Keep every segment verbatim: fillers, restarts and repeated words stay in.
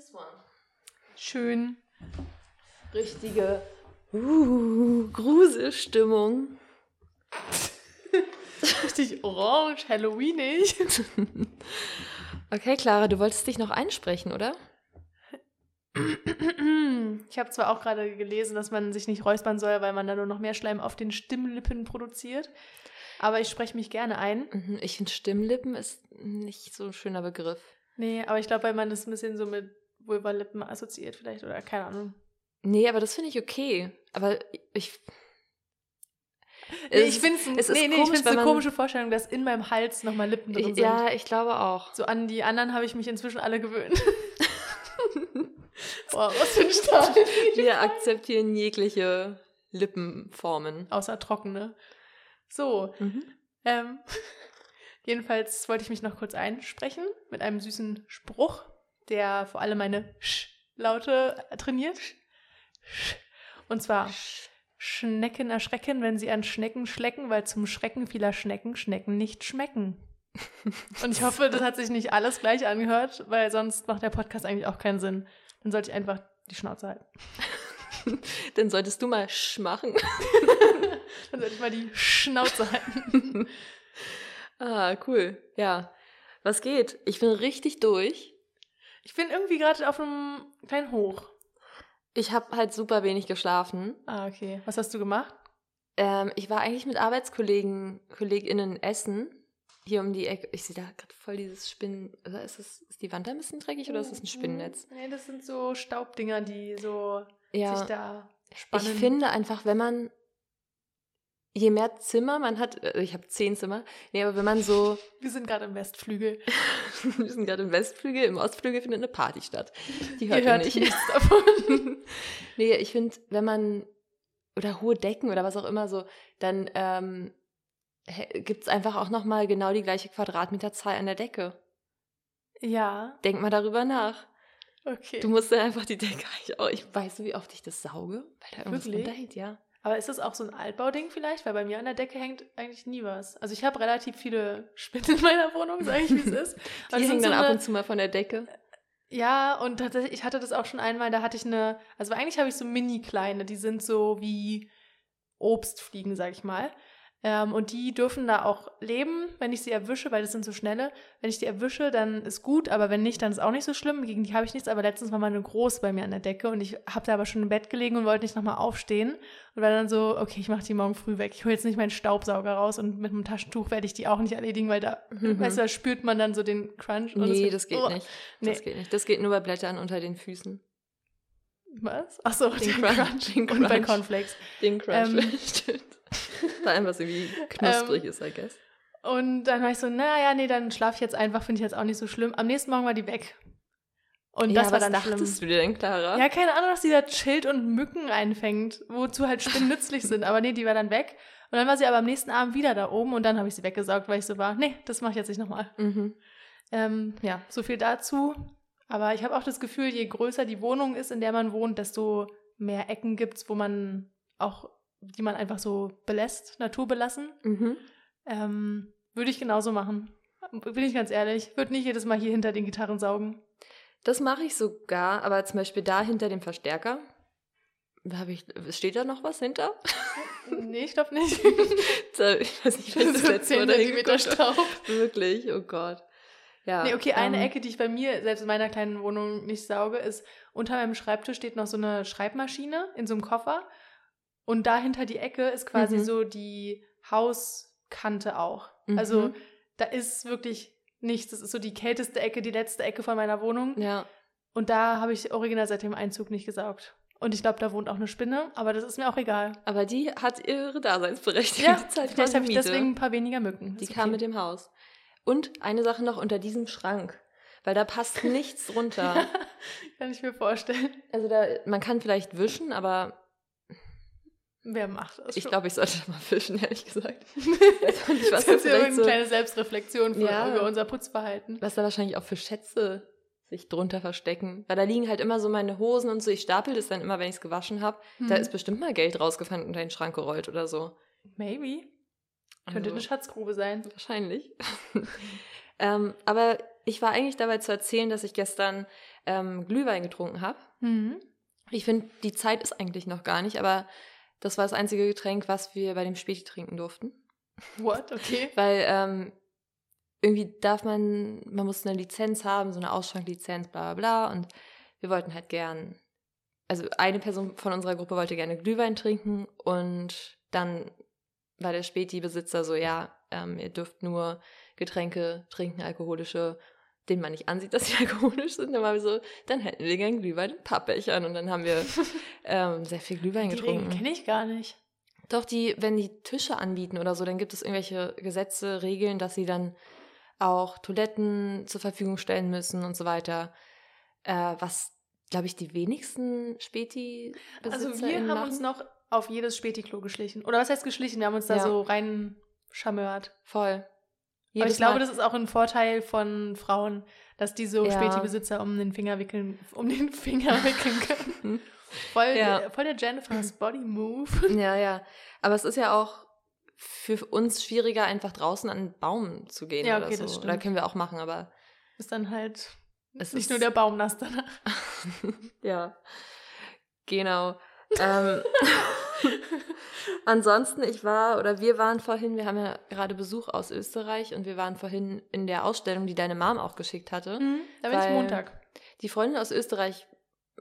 this one. Schön. Richtige uh, Gruselstimmung. Richtig orange, halloweenig. Okay, Klara, du wolltest dich noch einsprechen, oder? Ich habe zwar auch gerade gelesen, dass man sich nicht räuspern soll, weil man dann nur noch mehr Schleim auf den Stimmlippen produziert. Aber ich spreche mich gerne ein. Ich finde, Stimmlippen ist nicht so ein schöner Begriff. Nee, aber ich glaube, weil man das ein bisschen so mit Vulva-Lippen assoziiert vielleicht, oder keine Ahnung. Nee, aber das finde ich okay. Aber ich... Nee, ich finde es nee, nee, komisch, ich eine man, komische Vorstellung, dass in meinem Hals nochmal Lippen drin ich, sind. Ja, ich glaube auch. So an die anderen habe ich mich inzwischen alle gewöhnt. Boah, was für ein Start. Wir akzeptieren jegliche Lippenformen. Außer trockene. So. Mhm. Ähm, jedenfalls wollte ich mich noch kurz einsprechen mit einem süßen Spruch, der vor allem meine Sch-Laute trainiert. Sch. Und zwar... Sch. Schnecken erschrecken, wenn sie an Schnecken schlecken, weil zum Schrecken vieler Schnecken Schnecken nicht schmecken. Und ich hoffe, das hat sich nicht alles gleich angehört, weil sonst macht der Podcast eigentlich auch keinen Sinn. Dann sollte ich einfach die Schnauze halten. Dann solltest du mal Sch machen. Dann sollte ich mal die Schnauze halten. Ah, cool. Ja. Was geht? Ich bin richtig durch. Ich bin irgendwie gerade auf einem kleinen Hoch. Ich habe halt super wenig geschlafen. Ah, okay. Was hast du gemacht? Ähm, ich war eigentlich mit Arbeitskollegen, KollegInnen essen, hier um die Ecke. Ich sehe da gerade voll dieses Spinnen... Oder ist, das, ist die Wand da ein bisschen dreckig oder ist das ein Spinnennetz? Nee, das sind so Staubdinger, die so ja. sich da spannen. Ich finde einfach, wenn man... Je mehr Zimmer man hat, ich habe zehn Zimmer, nee, aber wenn man so... Wir sind gerade im Westflügel. Wir sind gerade im Westflügel, im Ostflügel findet eine Party statt. Die hört ihr nicht. Nichts davon. Nee, ich finde, wenn man, oder hohe Decken oder was auch immer so, dann ähm, gibt es einfach auch nochmal genau die gleiche Quadratmeterzahl an der Decke. Ja. Denk mal darüber nach. Okay. Du musst dann einfach die Decke... Ich, oh, ich weiß nicht, wie oft ich das sauge, weil da irgendwas runterhängt, ja. Aber ist das auch so ein Altbauding vielleicht? Weil bei mir an der Decke hängt eigentlich nie was. Also ich habe relativ viele Spinnen in meiner Wohnung, sage ich, wie es ist. Die also hängen dann so ab eine... und zu mal von der Decke. Ja, und tatsächlich, ich hatte das auch schon einmal, da hatte ich eine, also eigentlich habe ich so mini-kleine, die sind so wie Obstfliegen, sage ich mal. Ähm, und die dürfen da auch leben, wenn ich sie erwische, weil das sind so schnelle. Wenn ich die erwische, dann ist gut, aber wenn nicht, dann ist auch nicht so schlimm. Gegen die habe ich nichts, aber letztens war mal eine große bei mir an der Decke und ich habe da aber schon im Bett gelegen und wollte nicht nochmal aufstehen. Und war dann so, okay, ich mache die morgen früh weg. Ich hole jetzt nicht meinen Staubsauger raus und mit einem Taschentuch werde ich die auch nicht erledigen, weil da, mhm. weißt du, da spürt man dann so den Crunch. Und nee, das, das geht oh. nicht. Das nee. geht nicht. Das geht nur bei Blättern unter den Füßen. Was? Achso, den, den Crunch. Crunch. Den Crunch. Und bei Cornflakes. Den Crunch, ähm, stimmt. Vor allem, was irgendwie knusprig ähm, ist, I guess. Und dann war ich so, naja, nee, dann schlaf ich jetzt einfach, finde ich jetzt auch nicht so schlimm. Am nächsten Morgen war die weg. Und ja, das war dann schlimm. Was dachtest du dir denn, Klara? Ja, keine Ahnung, dass die da chillt und Mücken einfängt, wozu halt Spinnen nützlich sind. Aber nee, die war dann weg. Und dann war sie aber am nächsten Abend wieder da oben und dann habe ich sie weggesaugt, weil ich so war, nee, das mache ich jetzt nicht nochmal. Mhm. Ähm, ja, so viel dazu. Aber ich habe auch das Gefühl, je größer die Wohnung ist, in der man wohnt, desto mehr Ecken gibt's, wo man auch... die man einfach so belässt, Natur belassen, mhm. ähm, würde ich genauso machen. Bin ich ganz ehrlich. Würde nicht jedes Mal hier hinter den Gitarren saugen. Das mache ich sogar, aber zum Beispiel da hinter dem Verstärker. Hab ich, steht da noch was hinter? Nee, ich glaube nicht. da, ich weiß nicht, was das letzte Mal da hingeguckt habe. Wirklich, oh Gott. Ja, nee, okay, eine ähm, Ecke, die ich bei mir, selbst in meiner kleinen Wohnung, nicht sauge, ist, unter meinem Schreibtisch steht noch so eine Schreibmaschine in so einem Koffer. Und dahinter die Ecke ist quasi mhm. so die Hauskante auch. Mhm. Also da ist wirklich nichts. Das ist so die kälteste Ecke, die letzte Ecke von meiner Wohnung. Ja. Und da habe ich original seit dem Einzug nicht gesaugt. Und ich glaube, da wohnt auch eine Spinne, aber das ist mir auch egal. Aber die hat ihre Daseinsberechtigung. Ja, Zeit vielleicht habe ich deswegen ein paar weniger Mücken. Das die kam okay. mit dem Haus. Und eine Sache noch unter diesem Schrank. Weil da passt nichts runter. Ja, kann ich mir vorstellen. Also da, man kann vielleicht wischen, aber... Wer macht das? Ich glaube, ich sollte mal fischen, ehrlich gesagt. Weiß auch nicht, was das ist ja eine so kleine Selbstreflexion für, ja, über unser Putzverhalten. Was da wahrscheinlich auch für Schätze sich drunter verstecken. Weil da liegen halt immer so meine Hosen und so. Ich stapel das dann immer, wenn ich es gewaschen habe. Hm. Da ist bestimmt mal Geld rausgefallen und unter den Schrank gerollt oder so. Maybe. Also, könnte eine Schatzgrube sein. Wahrscheinlich. ähm, aber ich war eigentlich dabei zu erzählen, dass ich gestern ähm, Glühwein getrunken habe. Mhm. Ich finde, die Zeit ist eigentlich noch gar nicht, aber das war das einzige Getränk, was wir bei dem Späti trinken durften. What? Okay. Weil ähm, irgendwie darf man, man muss eine Lizenz haben, so eine Ausschanklizenz, bla bla bla. Und wir wollten halt gern, also eine Person von unserer Gruppe wollte gerne Glühwein trinken und dann war der Späti-Besitzer so, ja, ähm, ihr dürft nur Getränke trinken, alkoholische, denen man nicht ansieht, dass sie alkoholisch sind. Dann waren wir so, dann hätten wir gern Glühwein in Pappbechern und dann haben wir ähm, sehr viel Glühwein getrunken. Die Regeln kenne ich gar nicht. Doch, die, wenn die Tische anbieten oder so, dann gibt es irgendwelche Gesetze, Regeln, dass sie dann auch Toiletten zur Verfügung stellen müssen und so weiter. Äh, was, glaube ich, die wenigsten Späti-Besitzer machen. Also wir haben uns noch auf jedes Späti-Klo geschlichen. Oder was heißt geschlichen? Wir haben uns da ja. so rein schamört. Voll. Jedes Aber ich glaube, Mal. Das ist auch ein Vorteil von Frauen, dass die so ja. Späti-Besitzer um den Finger wickeln, um den Finger wickeln können. Voll, ja. voll der Jennifer's Body Move. Ja, ja. Aber es ist ja auch für uns schwieriger, einfach draußen an einen Baum zu gehen ja, okay, oder so. Das stimmt. Oder können wir auch machen, aber... Ist dann halt es nicht ist nur der Baum nass danach. Ja, genau. ähm, ansonsten, ich war, oder wir waren vorhin, wir haben ja gerade Besuch aus Österreich und wir waren vorhin in der Ausstellung, die deine Mom auch geschickt hatte. Mhm, da bin ich Montag. Die Freundin aus Österreich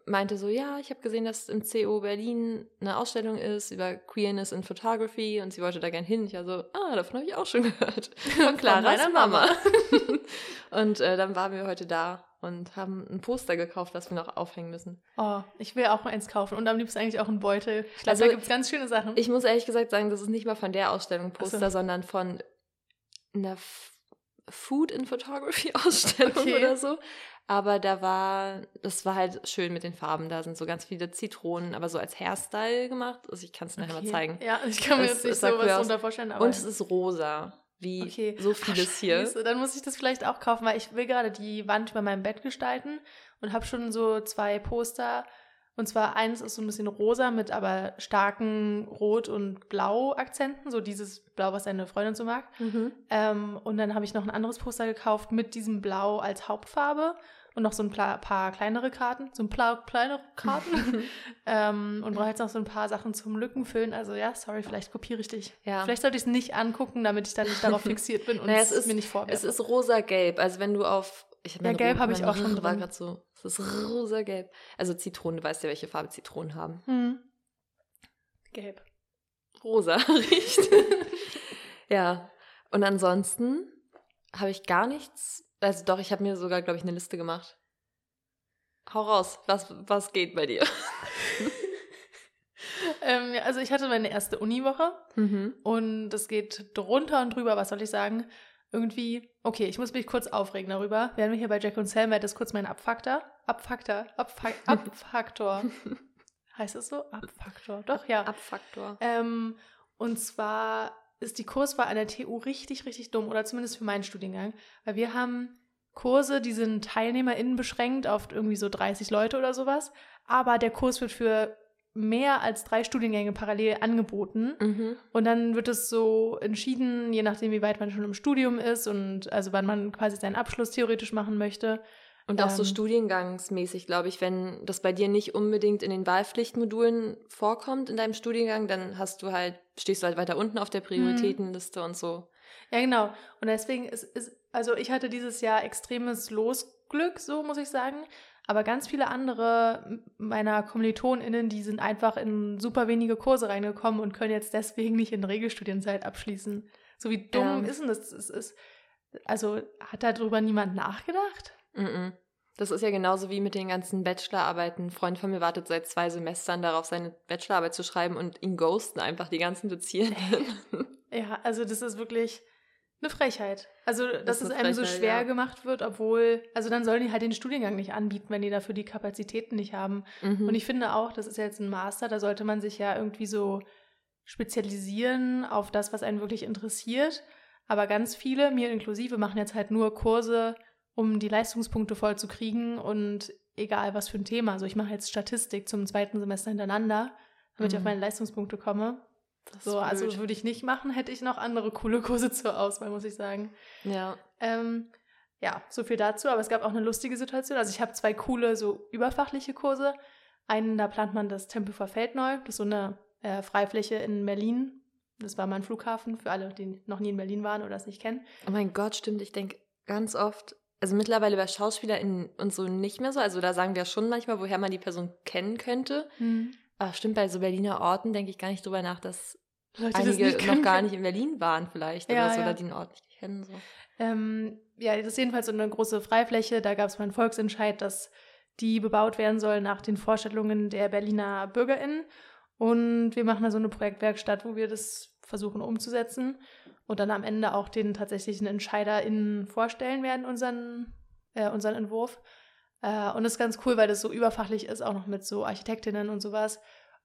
meinte so, ja, ich habe gesehen, dass im C O Berlin eine Ausstellung ist über Queerness in Photography und sie wollte da gern hin. Ich war so, ah, davon habe ich auch schon gehört. Von Klaras Von Mama. Und äh, dann waren wir heute da und haben ein Poster gekauft, das wir noch aufhängen müssen. Oh, ich will auch eins kaufen und am liebsten eigentlich auch einen Beutel. Ich glaube, also, da gibt es ganz schöne Sachen. Ich muss ehrlich gesagt sagen, das ist nicht mal von der Ausstellung Poster, so. sondern von einer F- Food in Photography Ausstellung okay. oder so. Aber da war, das war halt schön mit den Farben, da sind so ganz viele Zitronen, aber so als Hairstyle gemacht. Also ich kann es nachher okay. mal zeigen. Ja, ich kann mir das, jetzt nicht so was drunter vorstellen. Aber und es ist rosa. Wie okay. so vieles Ach, hier. Dann muss ich das vielleicht auch kaufen, weil ich will gerade die Wand über meinem Bett gestalten und habe schon so zwei Poster. Und zwar eins ist so ein bisschen rosa mit aber starken Rot- und Blau-Akzenten. So dieses Blau, was deine Freundin so mag. Mhm. Ähm, und dann habe ich noch ein anderes Poster gekauft mit diesem Blau als Hauptfarbe. Und noch so ein paar kleinere Karten. So ein paar kleinere Karten. ähm, und brauche jetzt noch so ein paar Sachen zum Lückenfüllen. Also ja, sorry, vielleicht kopiere ich dich. Ja. Vielleicht sollte ich es nicht angucken, damit ich dann nicht darauf fixiert bin und naja, es ist, mir nicht vorwerfe. Es ist rosa-gelb. Also wenn du auf... Ich ja, gelb habe ich auch schon drin. War gerade so. Es ist rosa-gelb. Also Zitronen, du weißt ja, welche Farbe Zitronen haben. Hm. Gelb. Rosa riecht. Ja. Und ansonsten habe ich gar nichts... Also doch, ich habe mir sogar, glaube ich, eine Liste gemacht. Hau raus, was, was geht bei dir? ähm, also ich hatte meine erste Uniwoche mhm. und es geht drunter und drüber, was soll ich sagen? Irgendwie, okay, ich muss mich kurz aufregen darüber. Während wir hier bei Jack und Selma, das ist kurz mein Abfaktor. Abfaktor, Abfak- Abfaktor. Heißt das so? Abfaktor, doch, ja. Abfaktor. Ähm, und zwar... ist die Kurswahl an der T U richtig, richtig dumm. Oder zumindest für meinen Studiengang. Weil wir haben Kurse, die sind TeilnehmerInnen beschränkt auf irgendwie so dreißig Leute oder sowas. Aber der Kurs wird für mehr als drei Studiengänge parallel angeboten. Mhm. Und dann wird es so entschieden, je nachdem, wie weit man schon im Studium ist und also wann man quasi seinen Abschluss theoretisch machen möchte. Und auch ähm, so studiengangsmäßig, glaube ich, wenn das bei dir nicht unbedingt in den Wahlpflichtmodulen vorkommt in deinem Studiengang, dann hast du halt, stehst du halt weiter unten auf der Prioritätenliste und so. Ja, genau. Und deswegen ist, ist, also ich hatte dieses Jahr extremes Losglück, so muss ich sagen. Aber ganz viele andere meiner KommilitonInnen, die sind einfach in super wenige Kurse reingekommen und können jetzt deswegen nicht in Regelstudienzeit abschließen. So wie dumm ähm, ist denn das? Es ist, also hat darüber niemand nachgedacht? Das ist ja genauso wie mit den ganzen Bachelorarbeiten. Ein Freund von mir wartet seit zwei Semestern darauf, seine Bachelorarbeit zu schreiben und ihn ghosten einfach die ganzen Dozierenden. Ja, also das ist wirklich eine Frechheit. Also, dass das es einem Frechheit, so schwer ja. gemacht wird, obwohl, also dann sollen die halt den Studiengang nicht anbieten, wenn die dafür die Kapazitäten nicht haben. Mhm. Und ich finde auch, das ist ja jetzt ein Master, da sollte man sich ja irgendwie so spezialisieren auf das, was einen wirklich interessiert. Aber ganz viele, mir inklusive, machen jetzt halt nur Kurse, um die Leistungspunkte voll zu kriegen und egal was für ein Thema. Also ich mache jetzt Statistik zum zweiten Semester hintereinander, damit mhm. ich auf meine Leistungspunkte komme. Das so, also würde ich nicht machen, hätte ich noch andere coole Kurse zur Auswahl, muss ich sagen. Ja. Ähm, ja, so viel dazu. Aber es gab auch eine lustige Situation. Also ich habe zwei coole, so überfachliche Kurse. Einen, da plant man das Tempel vor Feld neu. Das ist so eine äh, Freifläche in Berlin. Das war mein Flughafen für alle, die noch nie in Berlin waren oder es nicht kennen. Oh mein Gott, stimmt. Ich denke ganz oft, also mittlerweile bei SchauspielerInnen und so nicht mehr so. Also da sagen wir schon manchmal, woher man die Person kennen könnte. Mhm. Aber stimmt, bei so Berliner Orten denke ich gar nicht drüber nach, dass Leute, einige das noch gar nicht in Berlin waren vielleicht ja, oder so, ja. Oder die den Ort nicht kennen. So. Ähm, ja, das ist jedenfalls so eine große Freifläche. Da gab es mal einen Volksentscheid, dass die bebaut werden soll nach den Vorstellungen der Berliner BürgerInnen. Und wir machen da so eine Projektwerkstatt, wo wir das versuchen umzusetzen und dann am Ende auch den tatsächlichen EntscheiderInnen vorstellen werden, unseren, äh, unseren Entwurf. Äh, und das ist ganz cool, weil das so überfachlich ist, auch noch mit so ArchitektInnen und sowas.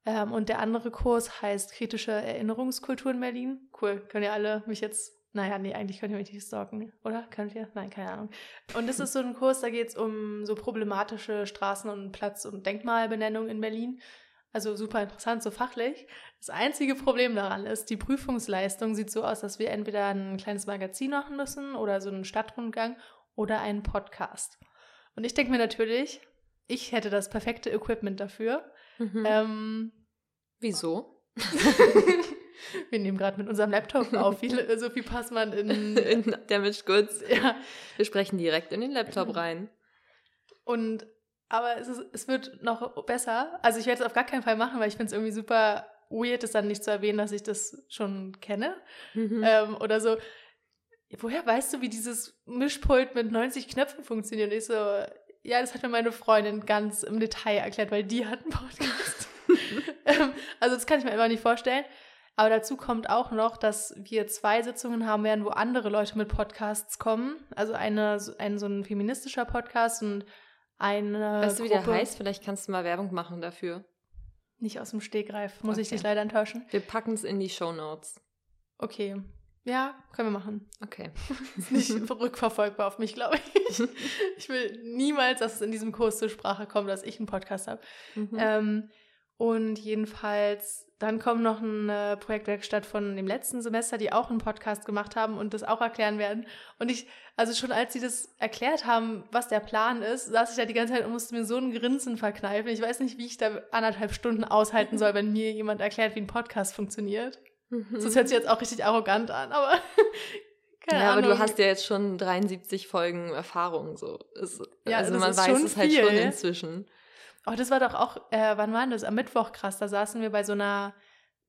Ähm, und der andere Kurs heißt Kritische Erinnerungskultur in Berlin. Cool, können ihr alle mich jetzt... Naja, nee, eigentlich könnt ihr mich nicht stalken, oder? Könnt ihr? Nein, keine Ahnung. Und das ist so ein Kurs, da geht es um so problematische Straßen- und Platz- und Denkmalbenennung in Berlin. Also super interessant, so fachlich. Das einzige Problem daran ist, die Prüfungsleistung sieht so aus, dass wir entweder ein kleines Magazin machen müssen oder so einen Stadtrundgang oder einen Podcast. Und ich denke mir natürlich, ich hätte das perfekte Equipment dafür. Mhm. Ähm, Wieso? Wir nehmen gerade mit unserem Laptop auf. Wie, so viel passt man in... in Damaged Goods. Ja. Wir sprechen direkt in den Laptop rein. Und, aber es, ist, es wird noch besser. Also ich werde es auf gar keinen Fall machen, weil ich finde es irgendwie super weird, das dann nicht zu erwähnen, dass ich das schon kenne. Mhm. Ähm, oder so, woher weißt du, wie dieses Mischpult mit neunzig Knöpfen funktioniert? Und ich so, ja, das hat mir meine Freundin ganz im Detail erklärt, weil die hat einen Podcast. ähm, also das kann ich mir immer nicht vorstellen. Aber dazu kommt auch noch, dass wir zwei Sitzungen haben werden, wo andere Leute mit Podcasts kommen. Also eine, ein so ein feministischer Podcast und eine Weißt du, wie Gruppe. Der heißt? Vielleicht kannst du mal Werbung machen dafür. Nicht aus dem Stegreif, muss okay. Ich dich leider enttäuschen. Wir packen es in die Shownotes. Okay, ja, können wir machen. Okay. Ist nicht rückverfolgbar auf mich, glaube ich. Ich will niemals, dass es in diesem Kurs zur Sprache kommt, dass ich einen Podcast habe. Mhm. Ähm, und jedenfalls... Dann kommt noch eine Projektwerkstatt von dem letzten Semester, die auch einen Podcast gemacht haben und das auch erklären werden. Und ich, also schon als sie das erklärt haben, was der Plan ist, saß ich da die ganze Zeit und musste mir so ein Grinsen verkneifen. Ich weiß nicht, wie ich da anderthalb Stunden aushalten soll, wenn mir jemand erklärt, wie ein Podcast funktioniert. Mhm. Das hört sich jetzt auch richtig arrogant an, aber keine ja, Ahnung. Aber du hast ja jetzt schon dreiundsiebzig Folgen Erfahrung. So. Es, ja, also man weiß es halt schon inzwischen. Oh, das war doch auch, äh, wann war denn das? Am Mittwoch krass, da saßen wir bei so einer,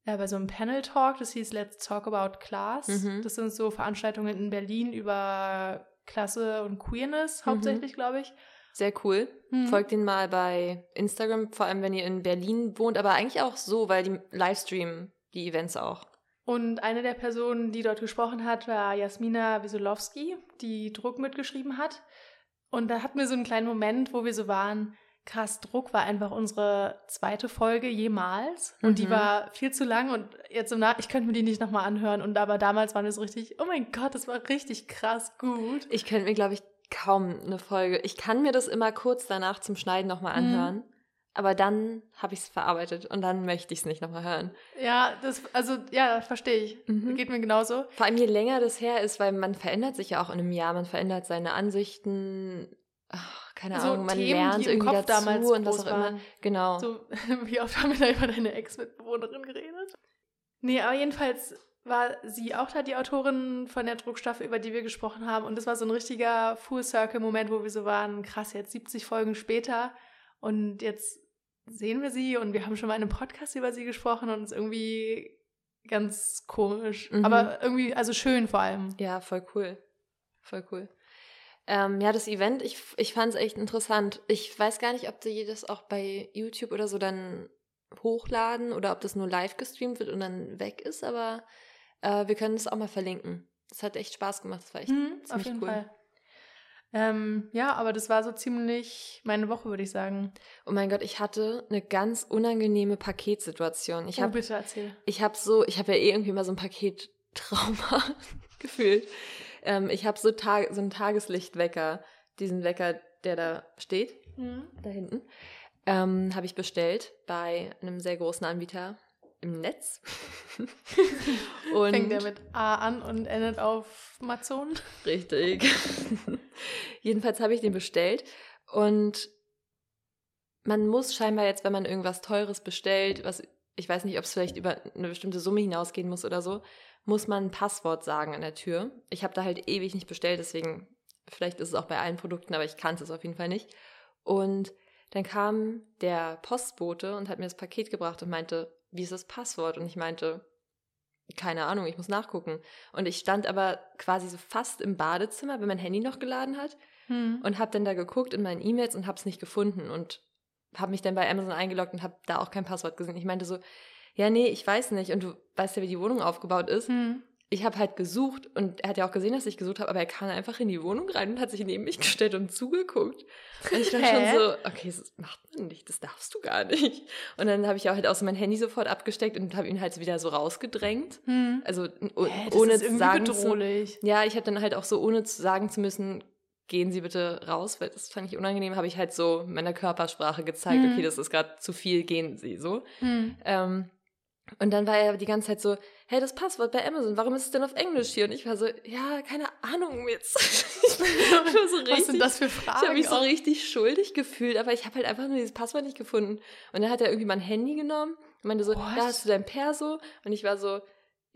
äh, bei so einem Panel-Talk, das hieß Let's Talk About Class. Mhm. Das sind so Veranstaltungen in Berlin über Klasse und Queerness hauptsächlich, mhm. glaube ich. Sehr cool. Mhm. Folgt den mal bei Instagram, vor allem wenn ihr in Berlin wohnt, aber eigentlich auch so, weil die livestreamen die Events auch. Und eine der Personen, die dort gesprochen hat, war Jasmina Wieselowski, die Druck mitgeschrieben hat. Und da hatten wir so einen kleinen Moment, wo wir so waren, krass, Druck war einfach unsere zweite Folge jemals und mhm. die war viel zu lang und jetzt im Nach... Ich könnte mir die nicht nochmal anhören und aber damals waren wir so richtig, oh mein Gott, das war richtig krass gut. Ich könnte mir, glaube ich, kaum eine Folge... Ich kann mir das immer kurz danach zum Schneiden nochmal anhören, mhm. aber dann habe ich es verarbeitet und dann möchte ich es nicht nochmal hören. Ja, das also ja, verstehe ich. Mhm. Geht mir genauso. Vor allem je länger das her ist, weil man verändert sich ja auch in einem Jahr, man verändert seine Ansichten... Ach, keine so Ahnung, man Themen, lernt irgendwie Kopf dazu und was auch waren. Immer. Genau. So, wie oft haben wir da über deine Ex-Mitbewohnerin geredet? Nee, aber jedenfalls war sie auch da die Autorin von der Druckstaffel, über die wir gesprochen haben. Und das war so ein richtiger Full-Circle-Moment, wo wir so waren, krass, jetzt siebzig Folgen später und jetzt sehen wir sie und wir haben schon mal in einem Podcast über sie gesprochen und es ist irgendwie ganz komisch. Mhm. Aber irgendwie, also schön vor allem. Ja, voll cool. Voll cool. Ähm, ja, das Event, ich, ich fand es echt interessant. Ich weiß gar nicht, ob die das auch bei YouTube oder so dann hochladen oder ob das nur live gestreamt wird und dann weg ist, aber äh, wir können das auch mal verlinken. Das hat echt Spaß gemacht, das war echt mhm, ziemlich cool. Auf jeden cool. Fall. Ähm, ja, aber das war so ziemlich meine Woche, würde ich sagen. Oh mein Gott, ich hatte eine ganz unangenehme Paketsituation. Ich oh, hab, bitte erzähl. Ich habe so, ich habe ja eh irgendwie mal so ein Pakettrauma gefühlt. Ähm, ich habe so, Tag- so einen Tageslichtwecker, diesen Wecker, der da steht, mhm. da hinten, ähm, habe ich bestellt bei einem sehr großen Anbieter im Netz. Und fängt er mit A an und endet auf Amazon. Richtig. Jedenfalls habe ich den bestellt und man muss scheinbar jetzt, wenn man irgendwas Teures bestellt, was ich weiß nicht, ob es vielleicht über eine bestimmte Summe hinausgehen muss oder so, muss man ein Passwort sagen an der Tür. Ich habe da halt ewig nicht bestellt, deswegen vielleicht ist es auch bei allen Produkten, aber ich kannte es auf jeden Fall nicht. Und dann kam der Postbote und hat mir das Paket gebracht und meinte, wie ist das Passwort? Und ich meinte, keine Ahnung, ich muss nachgucken. Und ich stand aber quasi so fast im Badezimmer, wenn mein Handy noch geladen hat, hm. und habe dann da geguckt in meinen E-Mails und habe es nicht gefunden und habe mich dann bei Amazon eingeloggt und habe da auch kein Passwort gesehen. Ich meinte so, ja, nee, ich weiß nicht. Und du weißt ja, wie die Wohnung aufgebaut ist. Hm. Ich habe halt gesucht und er hat ja auch gesehen, dass ich gesucht habe, aber er kam einfach in die Wohnung rein und hat sich neben mich gestellt und zugeguckt. Und ich dachte schon so, okay, das macht man nicht, das darfst du gar nicht. Und dann habe ich auch halt aus so mein Handy sofort abgesteckt und habe ihn halt wieder so rausgedrängt. Hm. Also o- Hä, das ohne ist irgendwie sagen bedrohlich. Zu, ja, ich habe dann halt auch so, ohne zu sagen zu müssen, gehen Sie bitte raus, weil das fand ich unangenehm, habe ich halt so meiner Körpersprache gezeigt, hm. okay, das ist gerade zu viel, gehen Sie so. Hm. Ähm, und dann war er die ganze Zeit so, hey, das Passwort bei Amazon, warum ist es denn auf Englisch hier? Und ich war so, ja, keine Ahnung jetzt. Ich war so richtig, was sind das für Fragen? Ich habe mich auch so richtig schuldig gefühlt, aber ich habe halt einfach nur dieses Passwort nicht gefunden. Und dann hat er irgendwie mein Handy genommen und meinte so, What? Da hast du dein Perso. Und ich war so,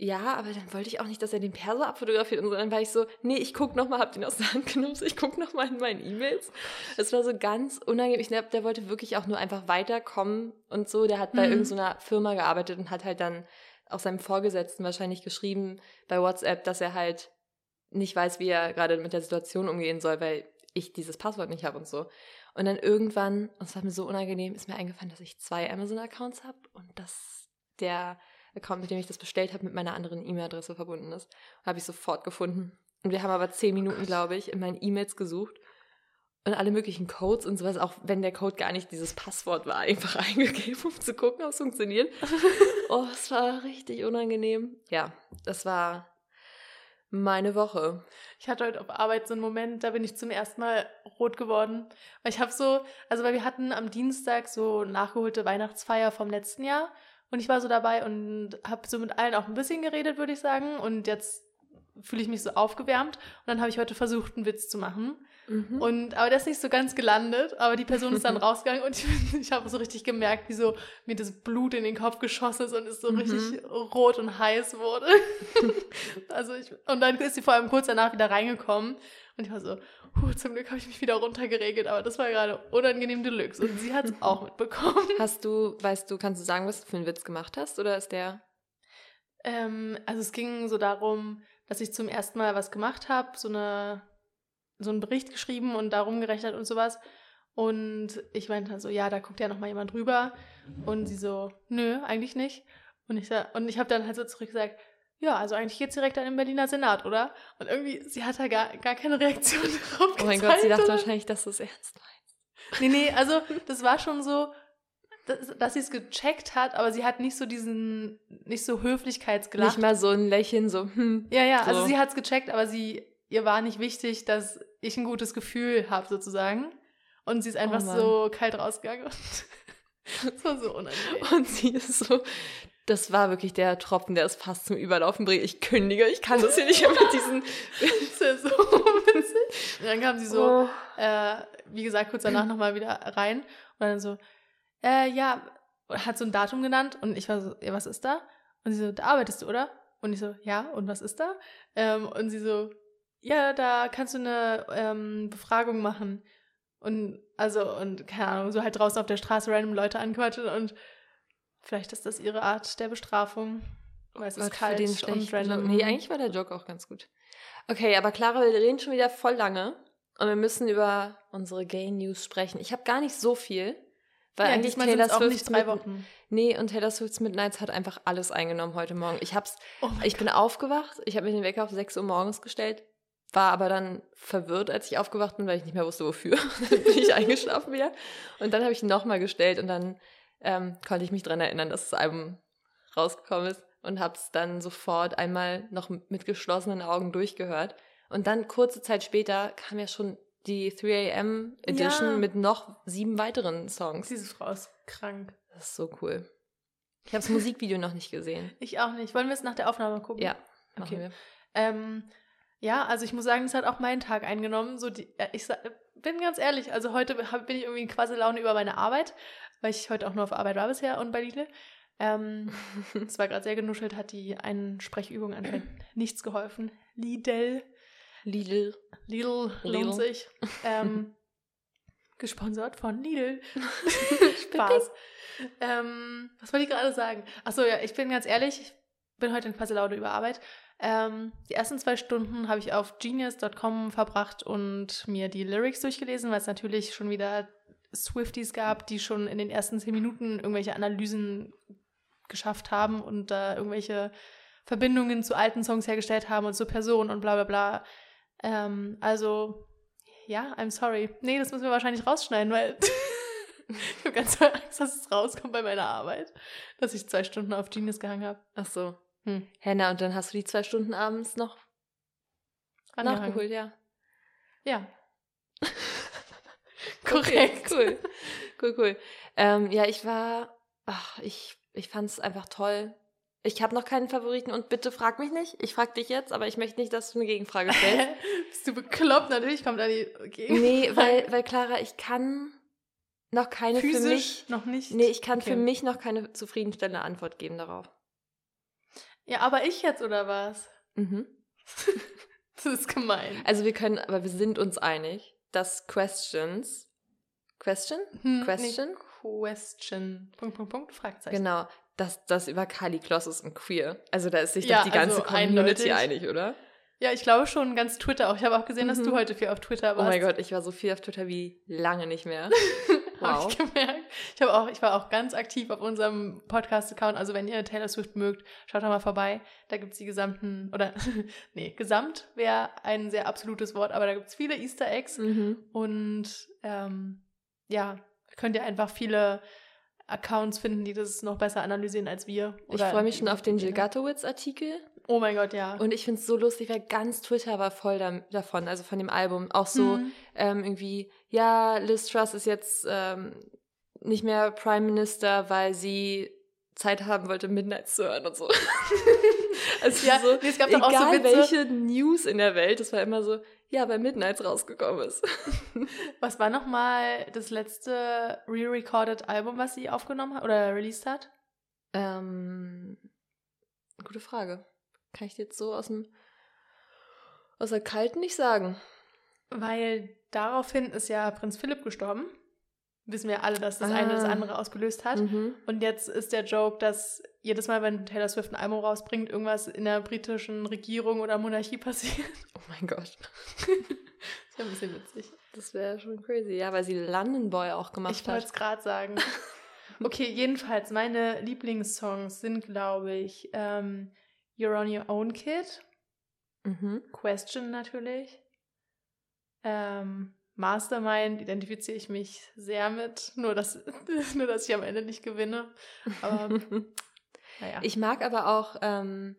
ja, aber dann wollte ich auch nicht, dass er den Perso abfotografiert. Und so. Dann war ich so, nee, ich guck nochmal, hab den aus der Hand genommen, so, ich guck nochmal in meinen E-Mails. Das war so ganz unangenehm. Ich glaube, der wollte wirklich auch nur einfach weiterkommen und so. Der hat bei mhm. irgendeiner Firma gearbeitet und hat halt dann auch seinem Vorgesetzten wahrscheinlich geschrieben bei WhatsApp, dass er halt nicht weiß, wie er gerade mit der Situation umgehen soll, weil ich dieses Passwort nicht habe und so. Und dann irgendwann, und es war mir so unangenehm, ist mir eingefallen, dass ich zwei Amazon-Accounts habe und dass der Account, mit dem ich das bestellt habe, mit meiner anderen E-Mail-Adresse verbunden ist. Habe ich sofort gefunden. Und wir haben aber zehn Minuten, glaube ich, in meinen E-Mails gesucht und alle möglichen Codes und sowas, auch wenn der Code gar nicht dieses Passwort war, einfach eingegeben, um zu gucken, ob es funktioniert. Oh, es war richtig unangenehm. Ja, das war meine Woche. Ich hatte heute auf Arbeit so einen Moment, da bin ich zum ersten Mal rot geworden. Ich habe so, also weil wir hatten am Dienstag so nachgeholte Weihnachtsfeier vom letzten Jahr. Und ich war so dabei und habe so mit allen auch ein bisschen geredet, würde ich sagen. Und jetzt fühle ich mich so aufgewärmt. Und dann habe ich heute versucht, einen Witz zu machen. Mhm. Und, aber das ist nicht so ganz gelandet. Aber die Person ist dann rausgegangen und ich, ich habe so richtig gemerkt, wie so mir das Blut in den Kopf geschossen ist und es so mhm. richtig rot und heiß wurde. also ich, und dann ist sie vor allem kurz danach wieder reingekommen. Und ich war so, puh, zum Glück habe ich mich wieder runtergeregelt, aber das war gerade unangenehm Deluxe. Und sie hat es auch mitbekommen. Hast du, weißt du, kannst du sagen, was du für einen Witz gemacht hast? Oder ist der? Ähm, also es ging so darum, dass ich zum ersten Mal was gemacht habe, so, eine, so einen Bericht geschrieben und da rumgerechnet und sowas. Und ich meinte dann so, ja, da guckt ja nochmal jemand drüber. Und sie so, nö, eigentlich nicht. Und ich, und ich habe dann halt so zurück gesagt, ja, also eigentlich geht's direkt an den Berliner Senat, oder? Und irgendwie, sie hat da gar, gar keine Reaktion drauf gezeigt. Oh mein Gott, sie dachte oder? wahrscheinlich, dass du es ernst meinst. Nee, nee, also das war schon so, dass, dass sie es gecheckt hat, aber sie hat nicht so diesen, nicht so Höflichkeitsgelacht. Nicht mal so ein Lächeln, so hm. Ja, ja, so. Also sie hat's gecheckt, aber sie, ihr war nicht wichtig, dass ich ein gutes Gefühl habe, sozusagen. Und sie ist einfach oh so kalt rausgegangen. Und das war so unangenehm. Und sie ist so... Das war wirklich der Tropfen, der es fast zum Überlaufen bringt. Ich kündige, ich kann das hier nicht mehr mit diesen Witze so witzig. Und dann kam sie so, oh. äh, wie gesagt, kurz danach nochmal wieder rein. Und dann so, äh, ja, hat so ein Datum genannt. Und ich war so, ja, was ist da? Und sie so, da arbeitest du, oder? Und ich so, ja, und was ist da? Ähm, und sie so, ja, da kannst du eine ähm, Befragung machen. Und, also, und keine Ahnung, so halt draußen auf der Straße random Leute anquatschen und vielleicht ist das ihre Art der Bestrafung, weil es ist kalt und random. Nee, eigentlich war der Joke auch ganz gut. Okay, aber Klara, wir reden schon wieder voll lange und wir müssen über unsere Gay News sprechen. Ich habe gar nicht so viel, weil ja, eigentlich Taylor Swift nicht drei Wochen. Mit, nee, und Taylor Swift's Midnights hat einfach alles eingenommen heute Morgen. Ich hab's, oh ich Gott. bin aufgewacht, ich habe mich den Wecker auf sechs Uhr morgens gestellt, war aber dann verwirrt, als ich aufgewacht bin, weil ich nicht mehr wusste, wofür. Dann bin ich eingeschlafen wieder und dann habe ich ihn nochmal gestellt und dann Ähm, konnte ich mich daran erinnern, dass das Album rausgekommen ist und habe es dann sofort einmal noch mit geschlossenen Augen durchgehört. Und dann kurze Zeit später kam ja schon die three a.m. Edition ja. mit noch sieben weiteren Songs. Diese Frau ist krank. Das ist so cool. Ich habe das Musikvideo noch nicht gesehen. Ich auch nicht. Wollen wir es nach der Aufnahme gucken? Ja, machen okay. wir. Ähm, ja, also ich muss sagen, es hat auch meinen Tag eingenommen. So die, ich sa- bin ganz ehrlich, also heute hab, bin ich irgendwie in Quasselaune über meine Arbeit, weil ich heute auch nur auf Arbeit war bisher und bei Lidl. Ähm, es war gerade sehr genuschelt, hat die Einsprechübung anscheinend nichts geholfen. Lidl. Lidl. Lidl lohnt sich. Ähm, gesponsert von Lidl. Spaß. ähm, was wollte ich gerade sagen? Achso, ja, ich bin ganz ehrlich, ich bin heute in Quasselaune über Arbeit. Ähm, die ersten zwei Stunden habe ich auf Genius Punkt com verbracht und mir die Lyrics durchgelesen, weil es natürlich schon wieder Swifties gab, die schon in den ersten zehn Minuten irgendwelche Analysen geschafft haben und da äh, irgendwelche Verbindungen zu alten Songs hergestellt haben und zu Personen und bla bla bla. Ähm, also, ja, I'm sorry. Nee, das müssen wir wahrscheinlich rausschneiden, weil ich habe ganz doll Angst, dass es rauskommt bei meiner Arbeit, dass ich zwei Stunden auf Genius gehangen habe. Ach so. Hm. Hannah, und dann hast du die zwei Stunden abends noch angehangen. Nachgeholt, ja. Ja. Korrekt. Okay, cool. Cool, cool. Ähm, ja, ich war, ach, ich, ich fand es einfach toll. Ich habe noch keinen Favoriten und bitte frag mich nicht. Ich frag dich jetzt, aber ich möchte nicht, dass du eine Gegenfrage stellst. Bist du bekloppt? Natürlich kommt da die Gegenfrage. Nee, weil, weil Klara, ich kann noch keine Physisch für mich... noch nicht? Nee, ich kann okay. für mich noch keine zufriedenstellende Antwort geben darauf. Ja, aber ich jetzt, oder was? Mhm. Das ist gemein. Also wir können, aber wir sind uns einig, dass Questions... Question? Hm, Question? Nee, Question. Punkt, Punkt, Punkt, Fragezeichen. Genau, dass das über Kali Klosses und Queer. Also da ist sich ja, doch die also ganze Community eindeutig einig, oder? Ja, ich glaube schon, ganz Twitter auch. Ich habe auch gesehen, mhm. dass du heute viel auf Twitter warst. Oh mein Gott, ich war so viel auf Twitter wie lange nicht mehr. Wow. Habe ich gemerkt. Ich, hab auch, ich war auch ganz aktiv auf unserem Podcast-Account. Also wenn ihr Taylor Swift mögt, schaut doch mal vorbei. Da gibt es die gesamten, oder nee, gesamt wäre ein sehr absolutes Wort, aber da gibt es viele Easter Eggs. Mhm. Und ähm, ja, könnt ihr einfach viele Accounts finden, die das noch besser analysieren als wir. Oder ich freue mich schon auf den Jill Gatowitz-Artikel. Oh mein Gott, ja. Und ich finde es so lustig, weil ganz Twitter war voll da- davon, also von dem Album. Auch so mhm. ähm, irgendwie, ja, Liz Truss ist jetzt ähm, nicht mehr Prime Minister, weil sie Zeit haben wollte, Midnight zu hören und so. Also ja, so, nee, es gab doch auch so Witze. Welche News in der Welt, das war immer so, ja, bei Midnights rausgekommen ist. Was war nochmal das letzte re-recorded Album, was sie aufgenommen hat oder released hat? Ähm, gute Frage. Kann ich jetzt so aus dem aus der Kalten nicht sagen. Weil daraufhin ist ja Prinz Philipp gestorben. Wissen wir alle, dass das ah. eine das andere ausgelöst hat. Mhm. Und jetzt ist der Joke, dass jedes Mal, wenn Taylor Swift ein Album rausbringt, irgendwas in der britischen Regierung oder Monarchie passiert. Oh mein Gott. Das wäre ein bisschen witzig. Das wäre schon crazy. Ja, weil sie London Boy auch gemacht ich hat. Ich wollte es gerade sagen. Okay, jedenfalls, meine Lieblingssongs sind, glaube ich, ähm, You're on Your Own, Kid. Mhm. Question natürlich. Ähm... Mastermind identifiziere ich mich sehr mit, nur dass, nur dass ich am Ende nicht gewinne. Aber, naja. Ich mag aber auch ähm,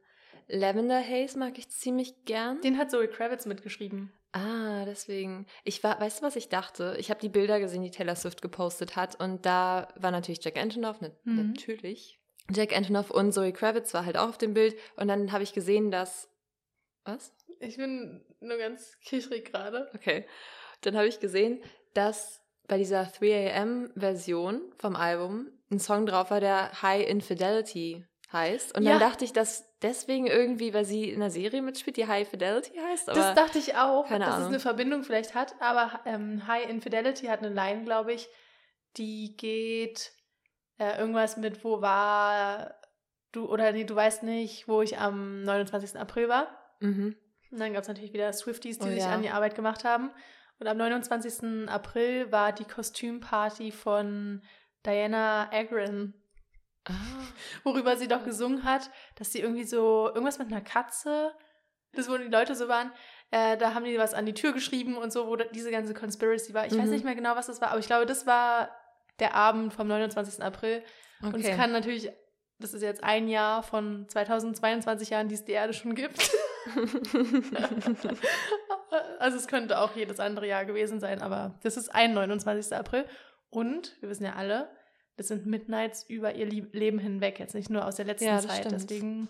Lavender Haze, mag ich ziemlich gern. Den hat Zoe Kravitz mitgeschrieben. Ah, deswegen. Ich war, weißt du, was ich dachte? Ich habe die Bilder gesehen, die Taylor Swift gepostet hat und da war natürlich Jack Antonoff, ne, mhm. natürlich. Jack Antonoff und Zoe Kravitz war halt auch auf dem Bild und dann habe ich gesehen, dass... Was? Ich bin nur ganz kichrig gerade. Okay. Dann habe ich gesehen, dass bei dieser three a.m.-Version vom Album ein Song drauf war, der High Infidelity heißt. Und ja. dann dachte ich, dass deswegen irgendwie, weil sie in einer Serie mitspielt, die High Fidelity heißt. Aber das dachte ich auch, keine dass Ahnung. Es eine Verbindung vielleicht hat. Aber ähm, High Infidelity hat eine Line, glaube ich, die geht äh, irgendwas mit, wo war du, oder nee, du weißt nicht, wo ich am neunundzwanzigsten April war. Mhm. Und dann gab es natürlich wieder Swifties, die oh, sich ja. an die Arbeit gemacht haben. Und am neunundzwanzigsten April war die Kostümparty von Diana Agron, ah. worüber sie doch gesungen hat, dass sie irgendwie so irgendwas mit einer Katze, das wo die Leute so waren, äh, da haben die was an die Tür geschrieben und so, wo diese ganze Conspiracy war. Ich mhm. weiß nicht mehr genau, was das war, aber ich glaube, das war der Abend vom neunundzwanzigsten April. Okay. Und es kann natürlich, das ist jetzt ein Jahr von zweitausendzweiundzwanzig Jahren, die es die Erde schon gibt. Also es könnte auch jedes andere Jahr gewesen sein, aber das ist ein neunundzwanzigsten April und wir wissen ja alle, Das sind Midnights über ihr Lieb- Leben hinweg, jetzt nicht nur aus der letzten ja, das Zeit. Stimmt. Deswegen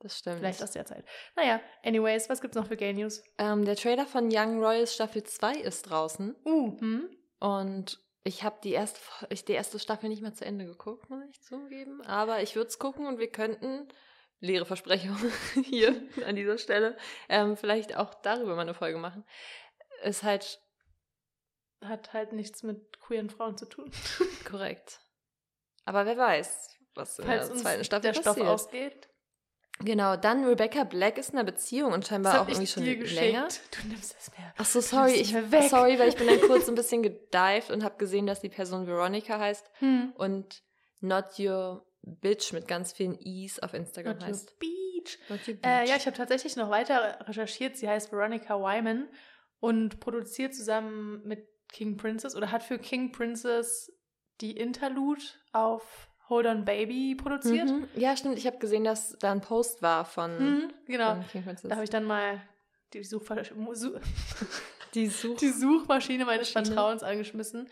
das stimmt. Vielleicht aus der Zeit. Naja, anyways, was gibt's noch für Gay News? Ähm, der Trailer von Young Royals Staffel zwei ist draußen. Uh. Hm? Und ich habe die erste, die erste Staffel nicht mal zu Ende geguckt, muss ich zugeben. Aber ich würde es gucken und wir könnten, leere Versprechung hier an dieser Stelle, ähm, vielleicht auch darüber mal eine Folge machen. Ist halt... Hat halt nichts mit queeren Frauen zu tun. Korrekt. Aber wer weiß, was in Falls der zweiten Staffel passiert. Falls uns der Stoff ausgeht. Genau, dann Rebecca Black ist in einer Beziehung und scheinbar auch irgendwie schon länger. Du nimmst das mehr. Ach so, sorry, ich weg. sorry, weil ich bin dann kurz ein bisschen gedived und habe gesehen, dass die Person Veronica heißt hm. und Not Your Bitch mit ganz vielen I's auf Instagram Not heißt. Your Beach. Not Your Beach. Äh, ja, ich habe tatsächlich noch weiter recherchiert. Sie heißt Veronica Wyman und produziert zusammen mit King Princess oder hat für King Princess die Interlude auf Hold on Baby produziert. Mhm. Ja, stimmt. Ich habe gesehen, dass da ein Post war von, mhm, genau. von King Princess. Da habe ich dann mal die, Suchver- Su- die, Such- die Suchmaschine meines Maschine. Vertrauens angeschmissen.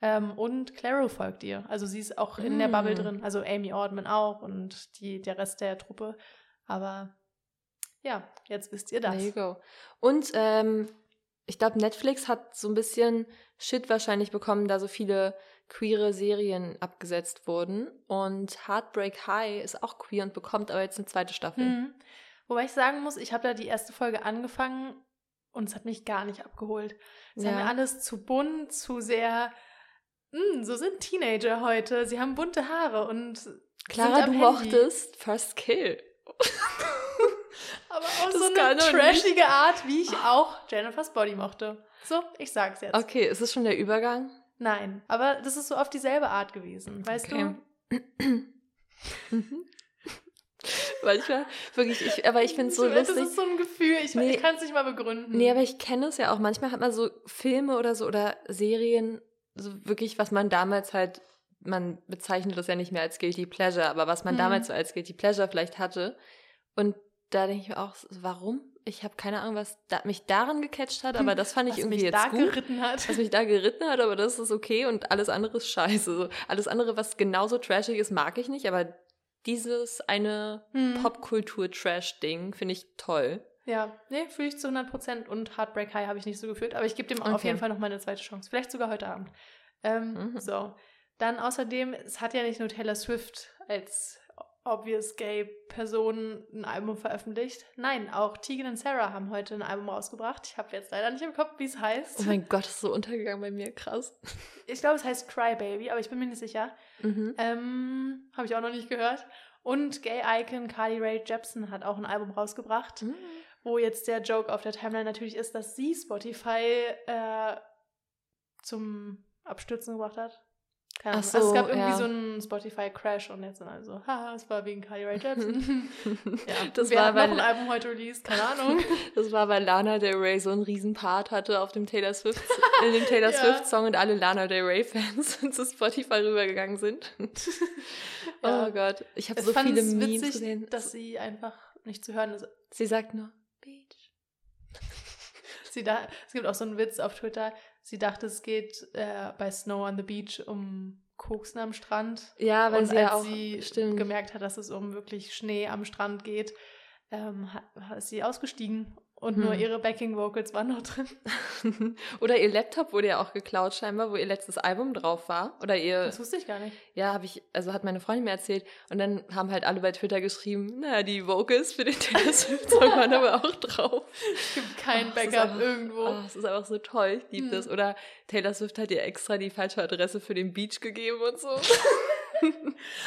Ähm, und Klara folgt ihr. Also sie ist auch in mhm. der Bubble drin. Also Amy Ordman auch und die, der Rest der Truppe. Aber ja, jetzt wisst ihr das. There you go. Und ähm, ich glaube, Netflix hat so ein bisschen Shit wahrscheinlich bekommen, da so viele queere Serien abgesetzt wurden. Und Heartbreak High ist auch queer und bekommt aber jetzt eine zweite Staffel. Mhm. Wobei ich sagen muss, ich habe da die erste Folge angefangen und es hat mich gar nicht abgeholt. Es ja. war mir alles zu bunt, zu sehr, mh, so sind Teenager heute, sie haben bunte Haare und Klara, du mochtest First Kill. Aber auf so eine trashige Art, wie ich auch Jennifer's Body mochte. So, ich sag's jetzt. Okay, ist es schon der Übergang? Nein, aber das ist so auf dieselbe Art gewesen, weißt okay. du? Weil ich war wirklich, ich, aber ich find's so ich lustig. Das ist so ein Gefühl, ich, nee, ich kann's nicht mal begründen. Nee, aber ich kenne es ja auch. Manchmal hat man so Filme oder so oder Serien, so wirklich, was man damals halt, man bezeichnet das ja nicht mehr als Guilty Pleasure, aber was man mhm. damals so als Guilty Pleasure vielleicht hatte. Und da denke ich mir auch, warum? Ich habe keine Ahnung, was da, mich daran gecatcht hat, aber das fand ich was irgendwie jetzt gut. Was mich da geritten hat. Was mich da geritten hat, aber das ist okay und alles andere ist scheiße. So, alles andere, was genauso trashig ist, mag ich nicht, aber dieses eine hm. Popkultur-Trash-Ding finde ich toll. Ja, nee, fühle ich zu hundert Prozent und Heartbreak High habe ich nicht so gefühlt, aber ich gebe dem okay. auf jeden Fall noch mal eine zweite Chance. Vielleicht sogar heute Abend. Ähm, mhm. So, dann außerdem, es hat ja nicht nur Taylor Swift als... obvious gay Personen ein Album veröffentlicht. Nein, auch Tegan und Sarah haben heute ein Album rausgebracht. Ich habe jetzt leider nicht im Kopf, wie es heißt. Oh mein Gott, das ist so untergegangen bei mir, krass. Ich glaube, es heißt Cry Baby, aber ich bin mir nicht sicher. Mhm. Ähm, habe ich auch noch nicht gehört. Und Gay-Icon Carly Rae Jepsen hat auch ein Album rausgebracht, mhm. wo jetzt der Joke auf der Timeline natürlich ist, dass sie Spotify äh, zum Abstürzen gebracht hat. Keine Ahnung. Ach so, also es gab irgendwie ja. so einen Spotify-Crash und jetzt sind alle so, haha, es war wegen Carly Rae Jepsen. ja, das wer war hat bei noch ein La- Album heute released, keine Ahnung. Das war, weil Lana Del Rey so einen riesen Part hatte auf dem Taylor Swift, in dem Taylor ja. Swift-Song und alle Lana Del Rey-Fans zu Spotify rübergegangen sind. ja. Oh Gott, ich habe so viele Memes witzig, gesehen. Dass sie einfach nicht zu hören ist. Sie sagt nur, Beach. sie da, es gibt auch so einen Witz auf Twitter, sie dachte, es geht äh, bei Snow on the Beach um Koksen am Strand. Ja, weil und sie als ja auch sie stimmt. gemerkt hat, dass es um wirklich Schnee am Strand geht, ähm, ist sie ausgestiegen und hm. nur ihre Backing-Vocals waren noch drin. Oder ihr Laptop wurde ja auch geklaut scheinbar, wo ihr letztes Album drauf war. Oder ihr, das wusste ich gar nicht. Ja, habe ich, also hat meine Freundin mir erzählt. Und dann haben halt alle bei Twitter geschrieben, naja, die Vocals für den Taylor Swift-Song waren aber auch drauf. Es gibt kein oh, Backup einfach, irgendwo. Oh, das ist einfach so toll, ich liebe hm. das. Oder Taylor Swift hat ihr extra die falsche Adresse für den Beach gegeben und so.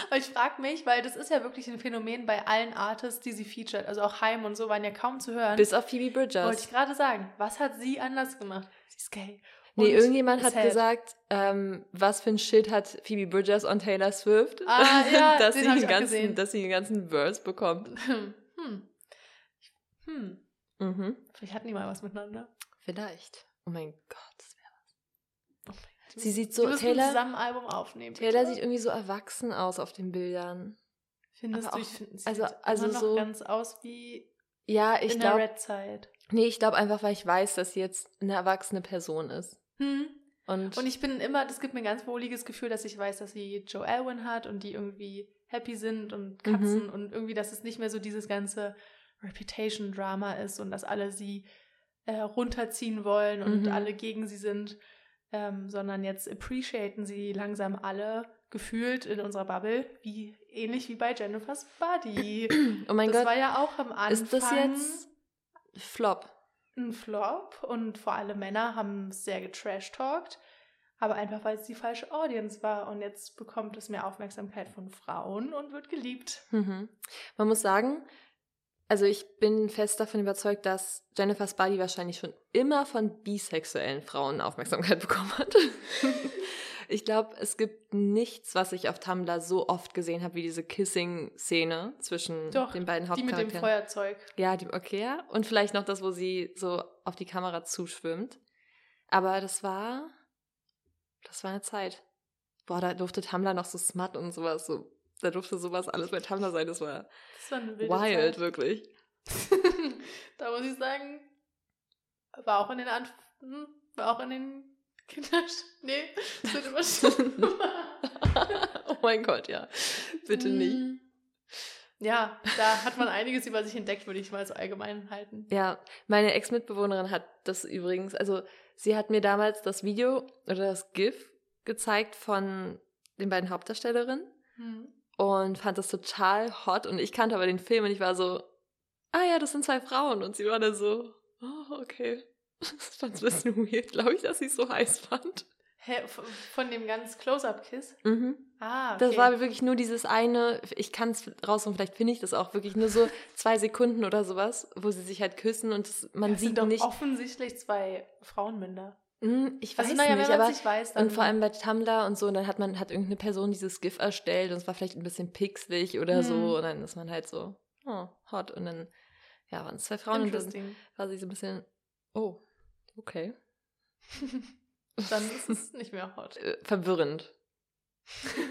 Aber ich frage mich, weil das ist ja wirklich ein Phänomen bei allen Artists, die sie featured. Also auch Heim und so waren ja kaum zu hören. Bis auf Phoebe Bridgers. Wollte ich gerade sagen. Was hat sie anders gemacht? Sie ist gay. Nee, irgendjemand hat halt gesagt, ähm, was für ein Schild hat Phoebe Bridgers on Taylor Swift, ah, ja, dass, den sie den ganzen, dass sie den ganzen Verse bekommt. Hm. Hm. Mhm. Vielleicht hatten die mal was miteinander. Vielleicht. Oh mein Gott, das wäre was. Oh mein Sie sieht so, wir Taylor, zusammen ein Album aufnehmen, Taylor bitte. Sieht irgendwie so erwachsen aus auf den Bildern. Findest aber du, auch, ich finde, sie also, sieht also immer so, noch ganz aus wie ja, ich in glaub, der Red Side. Nee, ich glaube einfach, weil ich weiß, dass sie jetzt eine erwachsene Person ist. Hm. Und, und ich bin immer, das gibt mir ein ganz wohliges Gefühl, dass ich weiß, dass sie Joe Alwyn hat und die irgendwie happy sind und Katzen mhm. und irgendwie, dass es nicht mehr so dieses ganze Reputation-Drama ist und dass alle sie äh, runterziehen wollen und mhm. alle gegen sie sind, ähm, sondern jetzt appreciaten sie langsam alle gefühlt in unserer Bubble, wie ähnlich wie bei Jennifer's Body. Oh mein das Gott. Das war ja auch am Anfang. Ist das jetzt Flop? Ein Flop und vor allem Männer haben sehr getrashtalkt, aber einfach, weil es die falsche Audience war und jetzt bekommt es mehr Aufmerksamkeit von Frauen und wird geliebt. Mhm. Man muss sagen, also ich bin fest davon überzeugt, dass Jennifer's Body wahrscheinlich schon immer von bisexuellen Frauen Aufmerksamkeit bekommen hat. Ich glaube, es gibt nichts, was ich auf Tumblr so oft gesehen habe, wie diese Kissing-Szene zwischen Doch, den beiden Hauptcharakteren. Die mit dem Feuerzeug. Ja, die, okay, ja. Und vielleicht noch das, wo sie so auf die Kamera zuschwimmt. Aber das war, das war eine Zeit. Boah, da durfte Tumblr noch so smut und sowas so. Da durfte sowas alles bei Tumblr sein. Das war, das war eine wilde wild, Zeit. Wirklich. Da muss ich sagen, war auch in den Anf- war auch in den Kindersch... Nee, das wird immer schlimm. Oh mein Gott, ja. Bitte nicht. Ja, da hat man einiges über sich entdeckt, würde ich mal so allgemein halten. Ja, meine Ex-Mitbewohnerin hat das übrigens... Also, sie hat mir damals das Video oder das GIF gezeigt von den beiden Hauptdarstellerinnen. Hm. Und fand das total hot. Und ich kannte aber den Film und ich war so, ah ja, das sind zwei Frauen. Und sie war dann so, oh, okay. Das fand ich ein bisschen weird, glaube ich, dass sie es so heiß fand. Hä, von dem ganz Close-Up-Kiss? Mhm. Ah, okay. Das war wirklich nur dieses eine, ich kann es raussuchen, vielleicht finde ich das auch wirklich, nur so zwei Sekunden oder sowas, wo sie sich halt küssen und das, man das sieht doch nicht. Das sind offensichtlich zwei Frauenmünder. Ich weiß also, naja, nicht, aber weiß, dann und vor allem bei Tumblr und so, und dann hat man hat irgendeine Person dieses GIF erstellt und es war vielleicht ein bisschen pixelig oder hm. so und dann ist man halt so, oh, hot und dann, ja, waren es zwei Frauen und dann war sie so ein bisschen, oh, okay. Dann ist es nicht mehr hot. Verwirrend.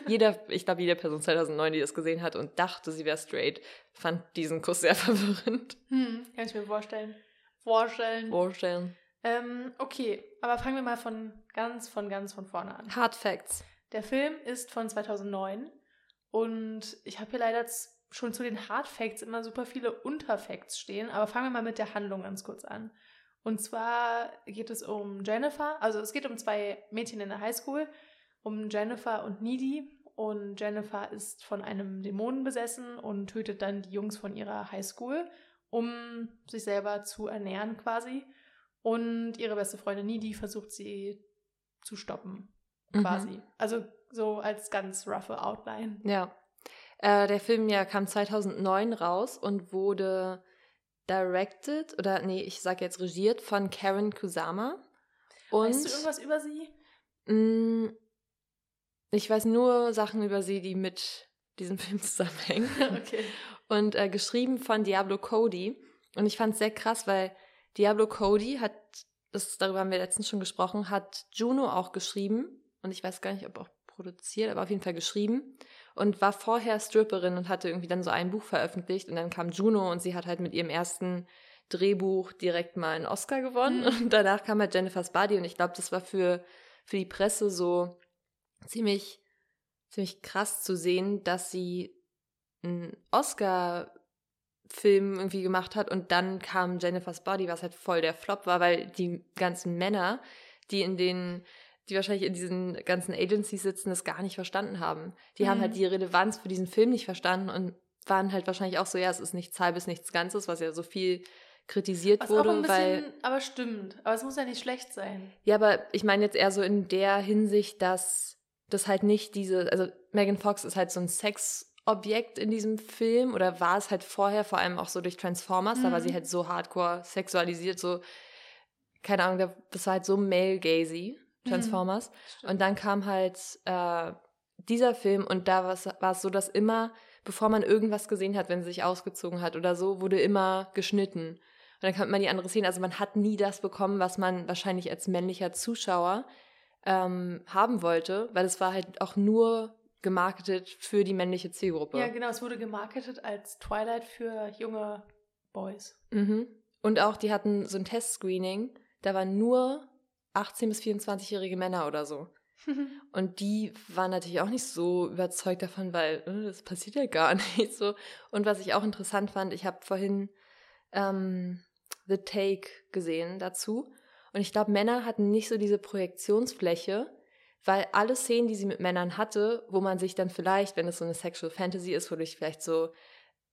Jeder, ich glaube, jede Person zweitausendneun, die das gesehen hat und dachte, sie wäre straight, fand diesen Kuss sehr verwirrend. Hm, kann ich mir vorstellen. Vorstellen. Vorstellen. Ähm, okay, aber fangen wir mal von ganz, von ganz von vorne an. Hard Facts. Der Film ist von zweitausendneun und ich habe hier leider schon zu den Hard Facts immer super viele Unterfacts stehen, aber fangen wir mal mit der Handlung ganz kurz an. Und zwar geht es um Jennifer, also es geht um zwei Mädchen in der Highschool, um Jennifer und Needy, und Jennifer ist von einem Dämonen besessen und tötet dann die Jungs von ihrer Highschool, um sich selber zu ernähren quasi. Und ihre beste Freundin Needy versucht sie zu stoppen, quasi. Mhm. Also so als ganz roughe Outline. Ja, äh, der Film ja kam zweitausendneun raus und wurde directed, oder nee, ich sag jetzt regiert, von Karen Kusama. Und, weißt du irgendwas über sie? Mh, ich weiß nur Sachen über sie, die mit diesem Film zusammenhängen. Okay. Und äh, geschrieben von Diablo Cody. Und ich fand es sehr krass, weil Diablo Cody hat, das, darüber haben wir letztens schon gesprochen, hat Juno auch geschrieben und ich weiß gar nicht, ob auch produziert, aber auf jeden Fall geschrieben und war vorher Stripperin und hatte irgendwie dann so ein Buch veröffentlicht und dann kam Juno und sie hat halt mit ihrem ersten Drehbuch direkt mal einen Oscar gewonnen mhm. und danach kam halt Jennifer's Body und ich glaube, das war für, für die Presse so ziemlich, ziemlich krass zu sehen, dass sie einen Oscar Film irgendwie gemacht hat und dann kam Jennifer's Body, was halt voll der Flop war, weil die ganzen Männer, die in den, die wahrscheinlich in diesen ganzen Agencies sitzen, das gar nicht verstanden haben. Die mhm. haben halt die Relevanz für diesen Film nicht verstanden und waren halt wahrscheinlich auch so, ja, es ist nichts Halbes, nichts Ganzes, was ja so viel kritisiert was wurde. Auch ein bisschen, weil, aber stimmt, aber es muss ja nicht schlecht sein. Ja, aber ich meine jetzt eher so in der Hinsicht, dass das halt nicht diese, also Megan Fox ist halt so ein Sex- Objekt in diesem Film oder war es halt vorher, vor allem auch so durch Transformers, mhm. da war sie halt so hardcore sexualisiert, so, keine Ahnung, das war halt so male-gazy, Transformers. Mhm, und dann kam halt äh, dieser Film und da war es so, dass immer, bevor man irgendwas gesehen hat, wenn sie sich ausgezogen hat oder so, wurde immer geschnitten. Und dann konnte man die andere Szene, also man hat nie das bekommen, was man wahrscheinlich als männlicher Zuschauer ähm, haben wollte, weil es war halt auch nur gemarketet für die männliche Zielgruppe. Ja, genau, es wurde gemarketet als Twilight für junge Boys. Mhm. Und auch, die hatten so ein Testscreening, da war nur achtzehn bis vierundzwanzigjährige Männer oder so. Und die waren natürlich auch nicht so überzeugt davon, weil äh, das passiert ja gar nicht so. Und was ich auch interessant fand, ich habe vorhin ähm, The Take gesehen dazu. Und ich glaube, Männer hatten nicht so diese Projektionsfläche, weil alle Szenen, die sie mit Männern hatte, wo man sich dann vielleicht, wenn es so eine Sexual Fantasy ist, wo du dich vielleicht so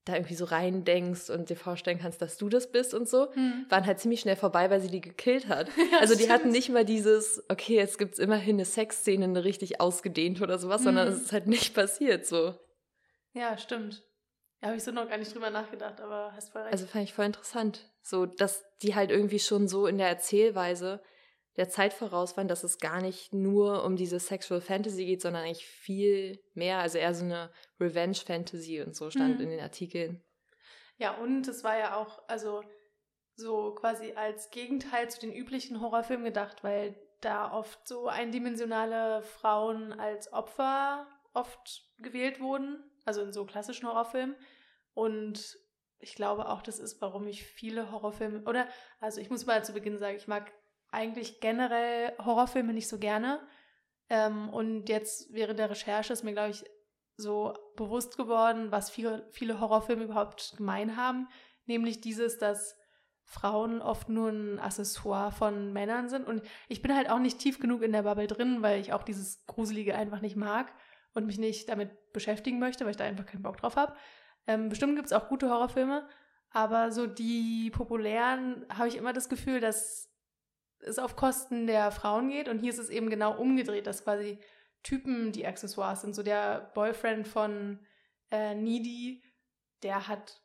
da irgendwie so reindenkst und dir vorstellen kannst, dass du das bist und so, hm. waren halt ziemlich schnell vorbei, weil sie die gekillt hat. Ja, also die stimmt. hatten nicht mal dieses, okay, jetzt gibt's immerhin eine Sexszene, eine richtig ausgedehnte oder sowas, hm. sondern es ist halt nicht passiert so. Ja, stimmt. Da habe ich so noch gar nicht drüber nachgedacht, aber hast voll recht. Also fand ich voll interessant, so dass die halt irgendwie schon so in der Erzählweise der Zeit voraus waren, dass es gar nicht nur um diese Sexual Fantasy geht, sondern eigentlich viel mehr, also eher so eine Revenge Fantasy und so stand mhm. in den Artikeln. Ja, und es war ja auch also so quasi als Gegenteil zu den üblichen Horrorfilmen gedacht, weil da oft so eindimensionale Frauen als Opfer oft gewählt wurden, also in so klassischen Horrorfilmen. Und ich glaube auch, das ist, warum ich viele Horrorfilme, oder, also ich muss mal zu Beginn sagen, ich mag eigentlich generell Horrorfilme nicht so gerne. Ähm, und jetzt während der Recherche ist mir, glaube ich, so bewusst geworden, was viele, viele Horrorfilme überhaupt gemein haben. Nämlich dieses, dass Frauen oft nur ein Accessoire von Männern sind. Und ich bin halt auch nicht tief genug in der Bubble drin, weil ich auch dieses Gruselige einfach nicht mag und mich nicht damit beschäftigen möchte, weil ich da einfach keinen Bock drauf habe. Ähm, bestimmt gibt es auch gute Horrorfilme, aber so die populären habe ich immer das Gefühl, dass es auf Kosten der Frauen geht, und hier ist es eben genau umgedreht, dass quasi Typen die Accessoires sind. So der Boyfriend von äh, Needy, der hat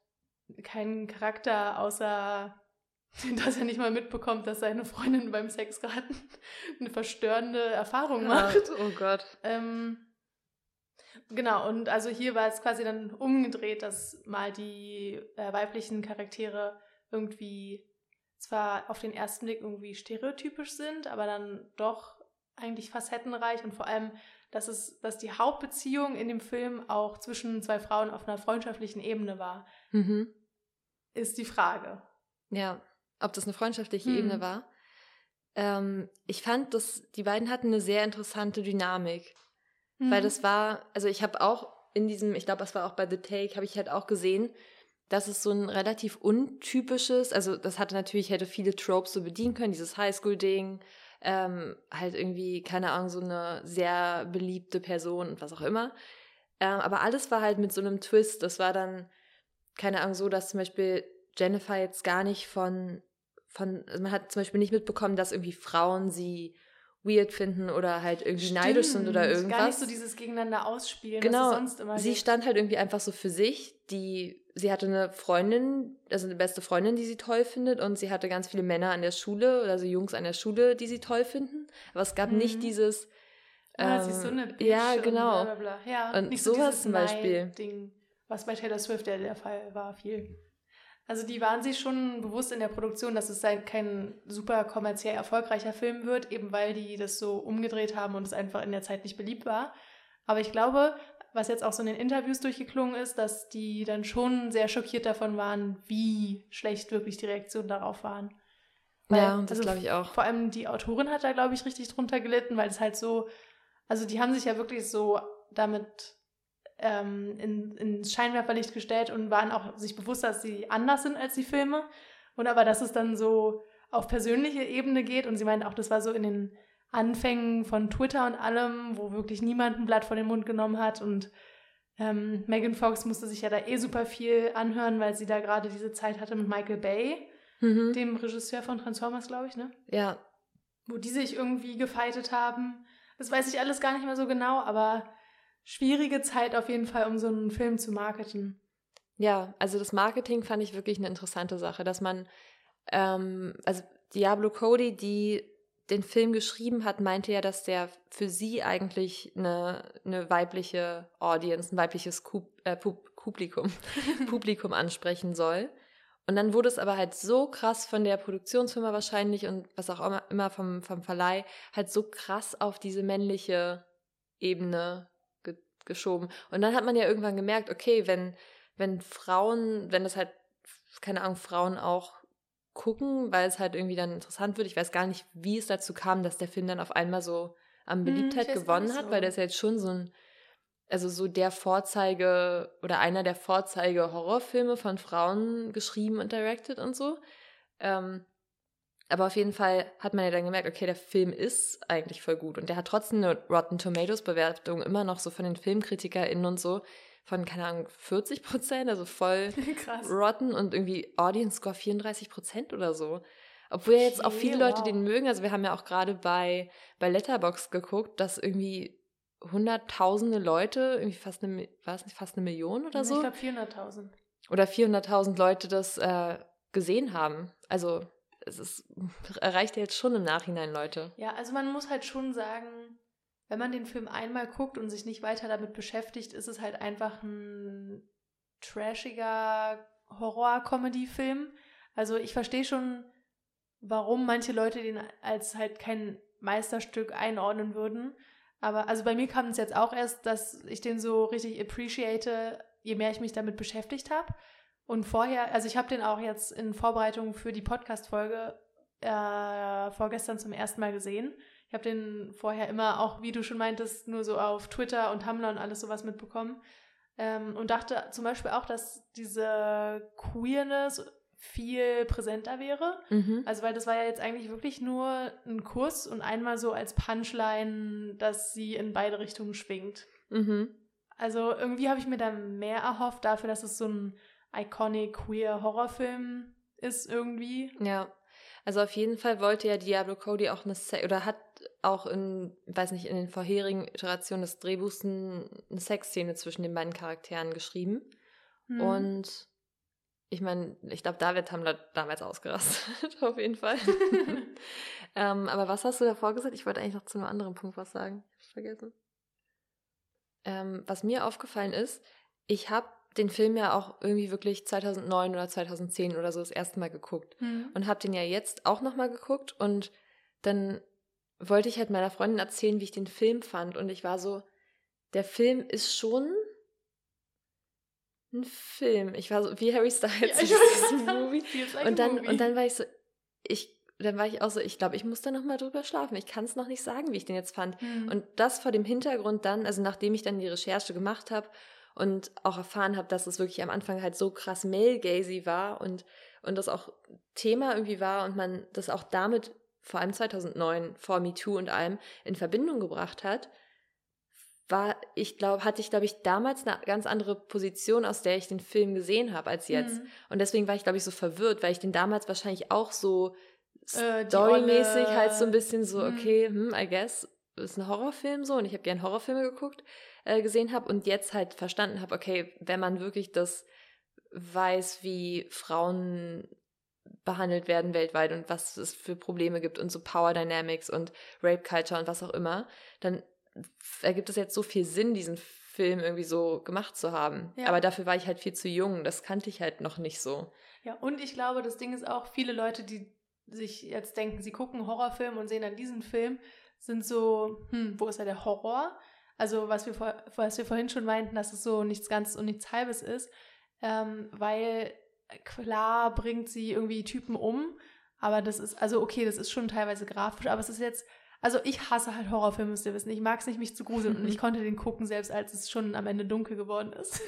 keinen Charakter, außer dass er nicht mal mitbekommt, dass seine Freundin beim Sex gerade eine verstörende Erfahrung macht. Ja, oh Gott. Ähm, genau, und also hier war es quasi dann umgedreht, dass mal die äh, weiblichen Charaktere irgendwie zwar auf den ersten Blick irgendwie stereotypisch sind, aber dann doch eigentlich facettenreich, und vor allem, dass es, dass die Hauptbeziehung in dem Film auch zwischen zwei Frauen auf einer freundschaftlichen Ebene war, mhm. ist die Frage. Ja, ob das eine freundschaftliche mhm. Ebene war. Ähm, ich fand, dass die beiden hatten eine sehr interessante Dynamik, mhm. weil das war, also ich habe auch in diesem, ich glaube, das war auch bei The Take, habe ich halt auch gesehen, dass es so ein relativ untypisches, also das hatte natürlich, hätte viele Tropes so bedienen können, dieses Highschool-Ding, ähm, halt irgendwie, keine Ahnung, so eine sehr beliebte Person und was auch immer. Ähm, aber alles war halt mit so einem Twist. Das war dann, keine Ahnung, so, dass zum Beispiel Jennifer jetzt gar nicht von, von, man hat zum Beispiel nicht mitbekommen, dass irgendwie Frauen sie weird finden oder halt irgendwie Stimmt, neidisch sind oder irgendwas. Gar nicht so dieses Gegeneinander ausspielen, genau, was es sonst immer sie gibt. Stand halt irgendwie einfach so für sich, die, sie hatte eine Freundin, also eine beste Freundin, die sie toll findet, und sie hatte ganz viele Männer an der Schule, also Jungs an der Schule, die sie toll finden, aber es gab mhm. nicht dieses ähm, ah, sie ist so eine Bitch, ja, genau, und, bla bla bla. Ja, und nicht so sowas zum Beispiel Ding, was bei Taylor Swift der, der Fall war, viel. Also die waren sich schon bewusst in der Produktion, dass es halt kein super kommerziell erfolgreicher Film wird, eben weil die das so umgedreht haben und es einfach in der Zeit nicht beliebt war. Aber ich glaube, was jetzt auch so in den Interviews durchgeklungen ist, dass die dann schon sehr schockiert davon waren, wie schlecht wirklich die Reaktionen darauf waren. Weil, ja, das also glaube ich auch. Vor allem die Autorin hat da, glaube ich, richtig drunter gelitten, weil es halt so, also die haben sich ja wirklich so damit ähm, in, ins Scheinwerferlicht gestellt und waren auch sich bewusst, dass sie anders sind als die Filme, und aber dass es dann so auf persönliche Ebene geht, und sie meint auch, das war so in den Anfängen von Twitter und allem, wo wirklich niemand ein Blatt vor den Mund genommen hat, und ähm, Megan Fox musste sich ja da eh super viel anhören, weil sie da gerade diese Zeit hatte mit Michael Bay, mhm. dem Regisseur von Transformers, glaube ich, ne? Ja. Wo die sich irgendwie gefightet haben. Das weiß ich alles gar nicht mehr so genau, aber schwierige Zeit auf jeden Fall, um so einen Film zu marketen. Ja, also das Marketing fand ich wirklich eine interessante Sache, dass man, ähm, also Diablo Cody, die den Film geschrieben hat, meinte ja, dass der für sie eigentlich eine, eine weibliche Audience, ein weibliches Kub, äh, Pub, Publikum, Publikum ansprechen soll. Und dann wurde es aber halt so krass von der Produktionsfirma wahrscheinlich und was auch immer vom, vom Verleih, halt so krass auf diese männliche Ebene ge- geschoben. Und dann hat man ja irgendwann gemerkt, okay, wenn, wenn Frauen, wenn das halt, keine Ahnung, Frauen auch gucken, weil es halt irgendwie dann interessant wird. Ich weiß gar nicht, wie es dazu kam, dass der Film dann auf einmal so an Beliebtheit hm, gewonnen hat, so. Weil der ist ja jetzt schon so ein, also so der Vorzeige oder einer der Vorzeige Horrorfilme von Frauen geschrieben und directed und so. Ähm, aber auf jeden Fall hat man ja dann gemerkt, okay, der Film ist eigentlich voll gut und der hat trotzdem eine Rotten Tomatoes Bewertung immer noch so von den FilmkritikerInnen und so von, keine Ahnung, vierzig Prozent, also voll krass. Rotten und irgendwie Audience Score vierunddreißig Prozent oder so. Obwohl ja jetzt auch viele Leute wow. den mögen, also wir haben ja auch gerade bei, bei Letterboxd geguckt, dass irgendwie hunderttausende Leute, irgendwie fast eine, war es nicht, fast eine Million oder so? Ich glaube vierhunderttausend. Oder vierhunderttausend Leute das äh, gesehen haben. Also es ist, erreicht ja jetzt schon im Nachhinein Leute. Ja, also man muss halt schon sagen, wenn man den Film einmal guckt und sich nicht weiter damit beschäftigt, ist es halt einfach ein trashiger Horror-Comedy-Film. Also ich verstehe schon, warum manche Leute den als halt kein Meisterstück einordnen würden. Aber also bei mir kam es jetzt auch erst, dass ich den so richtig appreciate, je mehr ich mich damit beschäftigt habe. Und vorher, also ich habe den auch jetzt in Vorbereitung für die Podcast-Folge äh, vorgestern zum ersten Mal gesehen. Ich habe den vorher immer auch, wie du schon meintest, nur so auf Twitter und Tumblr und alles sowas mitbekommen. Ähm, und dachte zum Beispiel auch, dass diese Queerness viel präsenter wäre. Mhm. Also weil das war ja jetzt eigentlich wirklich nur ein Kuss und einmal so als Punchline, dass sie in beide Richtungen schwingt. Mhm. Also irgendwie habe ich mir da mehr erhofft dafür, dass es so ein iconic queer Horrorfilm ist irgendwie. Ja, also auf jeden Fall wollte ja Diablo Cody auch eine Se- oder hat auch in, weiß nicht, in den vorherigen Iterationen des Drehbuchs eine Sexszene zwischen den beiden Charakteren geschrieben. Mhm. Und ich meine, ich glaube, David haben da damals ausgerastet, auf jeden Fall. ähm, aber was hast du davor gesagt? Ich wollte eigentlich noch zu einem anderen Punkt was sagen. Ich hab's vergessen. Ähm, was mir aufgefallen ist, ich habe den Film ja auch irgendwie wirklich zweitausendneun oder zweitausendzehn oder so das erste Mal geguckt. Mhm. Und habe den ja jetzt auch nochmal geguckt. Und dann wollte ich halt meiner Freundin erzählen, wie ich den Film fand. Und ich war so, der Film ist schon ein Film. Ich war so, wie Harry Styles. Ja, ich ist ein Movie. Like und, dann, Movie. Und dann war ich so, ich, dann war ich auch so, ich glaube, ich muss da nochmal drüber schlafen. Ich kann es noch nicht sagen, wie ich den jetzt fand. Mhm. Und das vor dem Hintergrund dann, also nachdem ich dann die Recherche gemacht habe und auch erfahren habe, dass es wirklich am Anfang halt so krass male-gazy war und, und das auch Thema irgendwie war und man das auch damit, vor allem zweitausendneun, vor Me Too und allem, in Verbindung gebracht hat, war, ich glaube, hatte ich, glaube ich, damals eine ganz andere Position, aus der ich den Film gesehen habe, als jetzt. Mhm. Und deswegen war ich, glaube ich, so verwirrt, weil ich den damals wahrscheinlich auch so äh, storymäßig halt so ein bisschen so, mhm. okay, hm, I guess, ist ein Horrorfilm so und ich habe gerne Horrorfilme geguckt, äh, gesehen habe und jetzt halt verstanden habe, okay, wenn man wirklich das weiß, wie Frauen behandelt werden weltweit und was es für Probleme gibt und so Power Dynamics und Rape Culture und was auch immer, dann ergibt es jetzt so viel Sinn, diesen Film irgendwie so gemacht zu haben. Ja. Aber dafür war ich halt viel zu jung. Das kannte ich halt noch nicht so. Ja, und ich glaube, das Ding ist auch, viele Leute, die sich jetzt denken, sie gucken Horrorfilme und sehen dann diesen Film, sind so, hm, wo ist da der Horror? Also was wir, vor, was wir vorhin schon meinten, dass es so nichts Ganzes und nichts Halbes ist, ähm, weil klar bringt sie irgendwie Typen um, aber das ist, also okay, das ist schon teilweise grafisch, aber es ist jetzt, also ich hasse halt Horrorfilme, müsst ihr wissen. Ich mag es nicht, mich zu gruseln. Und ich konnte den gucken, selbst als es schon am Ende dunkel geworden ist.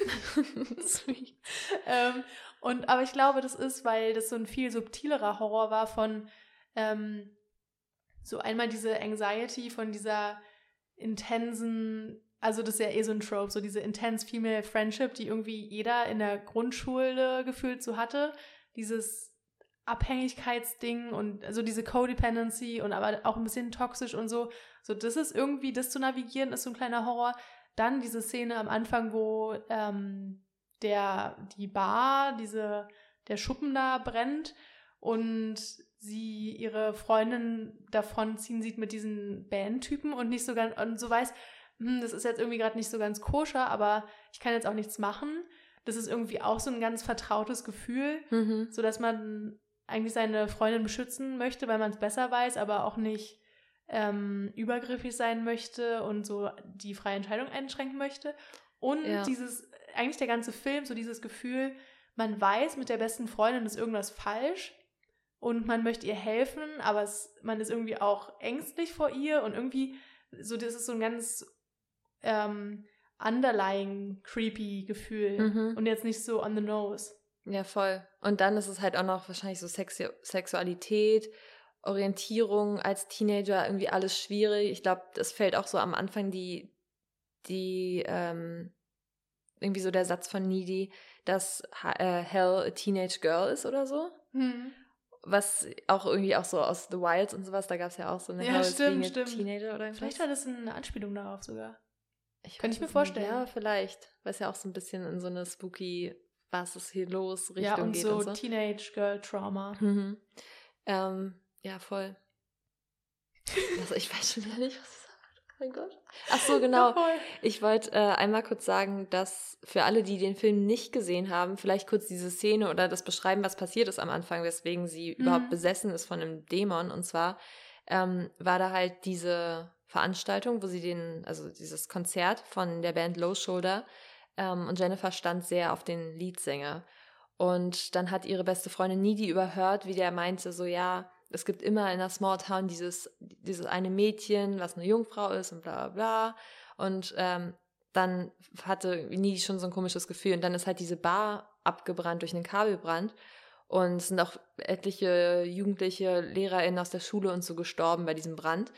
ähm, und, aber ich glaube, das ist, weil das so ein viel subtilerer Horror war von ähm, so einmal diese Anxiety von dieser intensen, also das ist ja eh so ein Trope, so diese intense female Friendship, die irgendwie jeder in der Grundschule gefühlt so hatte. Dieses Abhängigkeitsding und so, also diese Codependency und aber auch ein bisschen toxisch und so. So, das ist irgendwie, das zu navigieren, ist so ein kleiner Horror. Dann diese Szene am Anfang, wo ähm, der, die Bar, diese, der Schuppen da brennt und sie ihre Freundin davonziehen sieht mit diesen Bandtypen und nicht so ganz, und so weiß, hm, das ist jetzt irgendwie gerade nicht so ganz koscher, aber ich kann jetzt auch nichts machen. Das ist irgendwie auch so ein ganz vertrautes Gefühl, mhm. so dass man eigentlich seine Freundin beschützen möchte, weil man es besser weiß, aber auch nicht ähm, übergriffig sein möchte und so die freie Entscheidung einschränken möchte. Und ja. dieses, eigentlich der ganze Film, so dieses Gefühl, man weiß, mit der besten Freundin ist irgendwas falsch, und man möchte ihr helfen, aber es, man ist irgendwie auch ängstlich vor ihr und irgendwie so, das ist so ein ganz ähm, underlying creepy Gefühl mhm. und jetzt nicht so on the nose. Ja, voll. Und dann ist es halt auch noch wahrscheinlich so Sexu- Sexualität, Orientierung als Teenager, irgendwie alles schwierig. Ich glaube, das fällt auch so am Anfang die, die ähm, irgendwie so der Satz von Needy, dass äh, Hell a teenage girl ist oder so. Mhm. Was auch irgendwie auch so aus The Wilds und sowas, da gab es ja auch so eine ja, Hell stimmt, a stimmt. Teenager oder irgendwas. Vielleicht war das eine Anspielung darauf sogar. Ich Könnte ich mir vorstellen. Nicht, ja, vielleicht. Weil es ja auch so ein bisschen in so eine spooky was ist hier los, Richtung ja, und geht so und so. Teenage-Girl-Trauma. Mhm. Ähm, ja, voll. Also ich weiß schon wieder nicht, was ich sage. Oh mein Gott. Ach so, genau. Ja, ich wollte äh, einmal kurz sagen, dass für alle, die den Film nicht gesehen haben, vielleicht kurz diese Szene oder das beschreiben, was passiert ist am Anfang, weswegen sie mhm. überhaupt besessen ist von einem Dämon. Und zwar ähm, war da halt diese Veranstaltung, wo sie den, also dieses Konzert von der Band Low Shoulder, und Jennifer stand sehr auf den Leadsänger. Und dann hat ihre beste Freundin Needy überhört, wie der meinte, so ja, es gibt immer in der Smalltown dieses, dieses eine Mädchen, was eine Jungfrau ist und bla bla bla. Und ähm, dann hatte Needy schon so ein komisches Gefühl. Und dann ist halt diese Bar abgebrannt durch einen Kabelbrand. Und es sind auch etliche jugendliche LehrerInnen aus der Schule und so gestorben bei diesem Brand.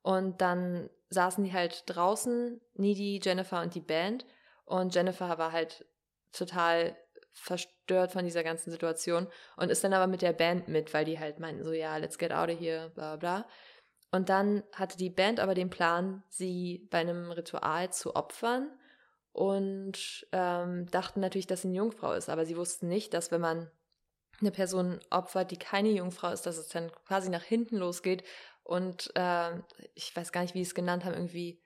Und dann saßen die halt draußen, Needy, Jennifer und die Band. Und Jennifer war halt total verstört von dieser ganzen Situation und ist dann aber mit der Band mit, weil die halt meinten so, ja, let's get out of here, bla bla. Und dann hatte die Band aber den Plan, sie bei einem Ritual zu opfern und ähm, dachten natürlich, dass sie eine Jungfrau ist. Aber sie wussten nicht, dass wenn man eine Person opfert, die keine Jungfrau ist, dass es dann quasi nach hinten losgeht. Und äh, ich weiß gar nicht, wie sie es genannt haben, irgendwie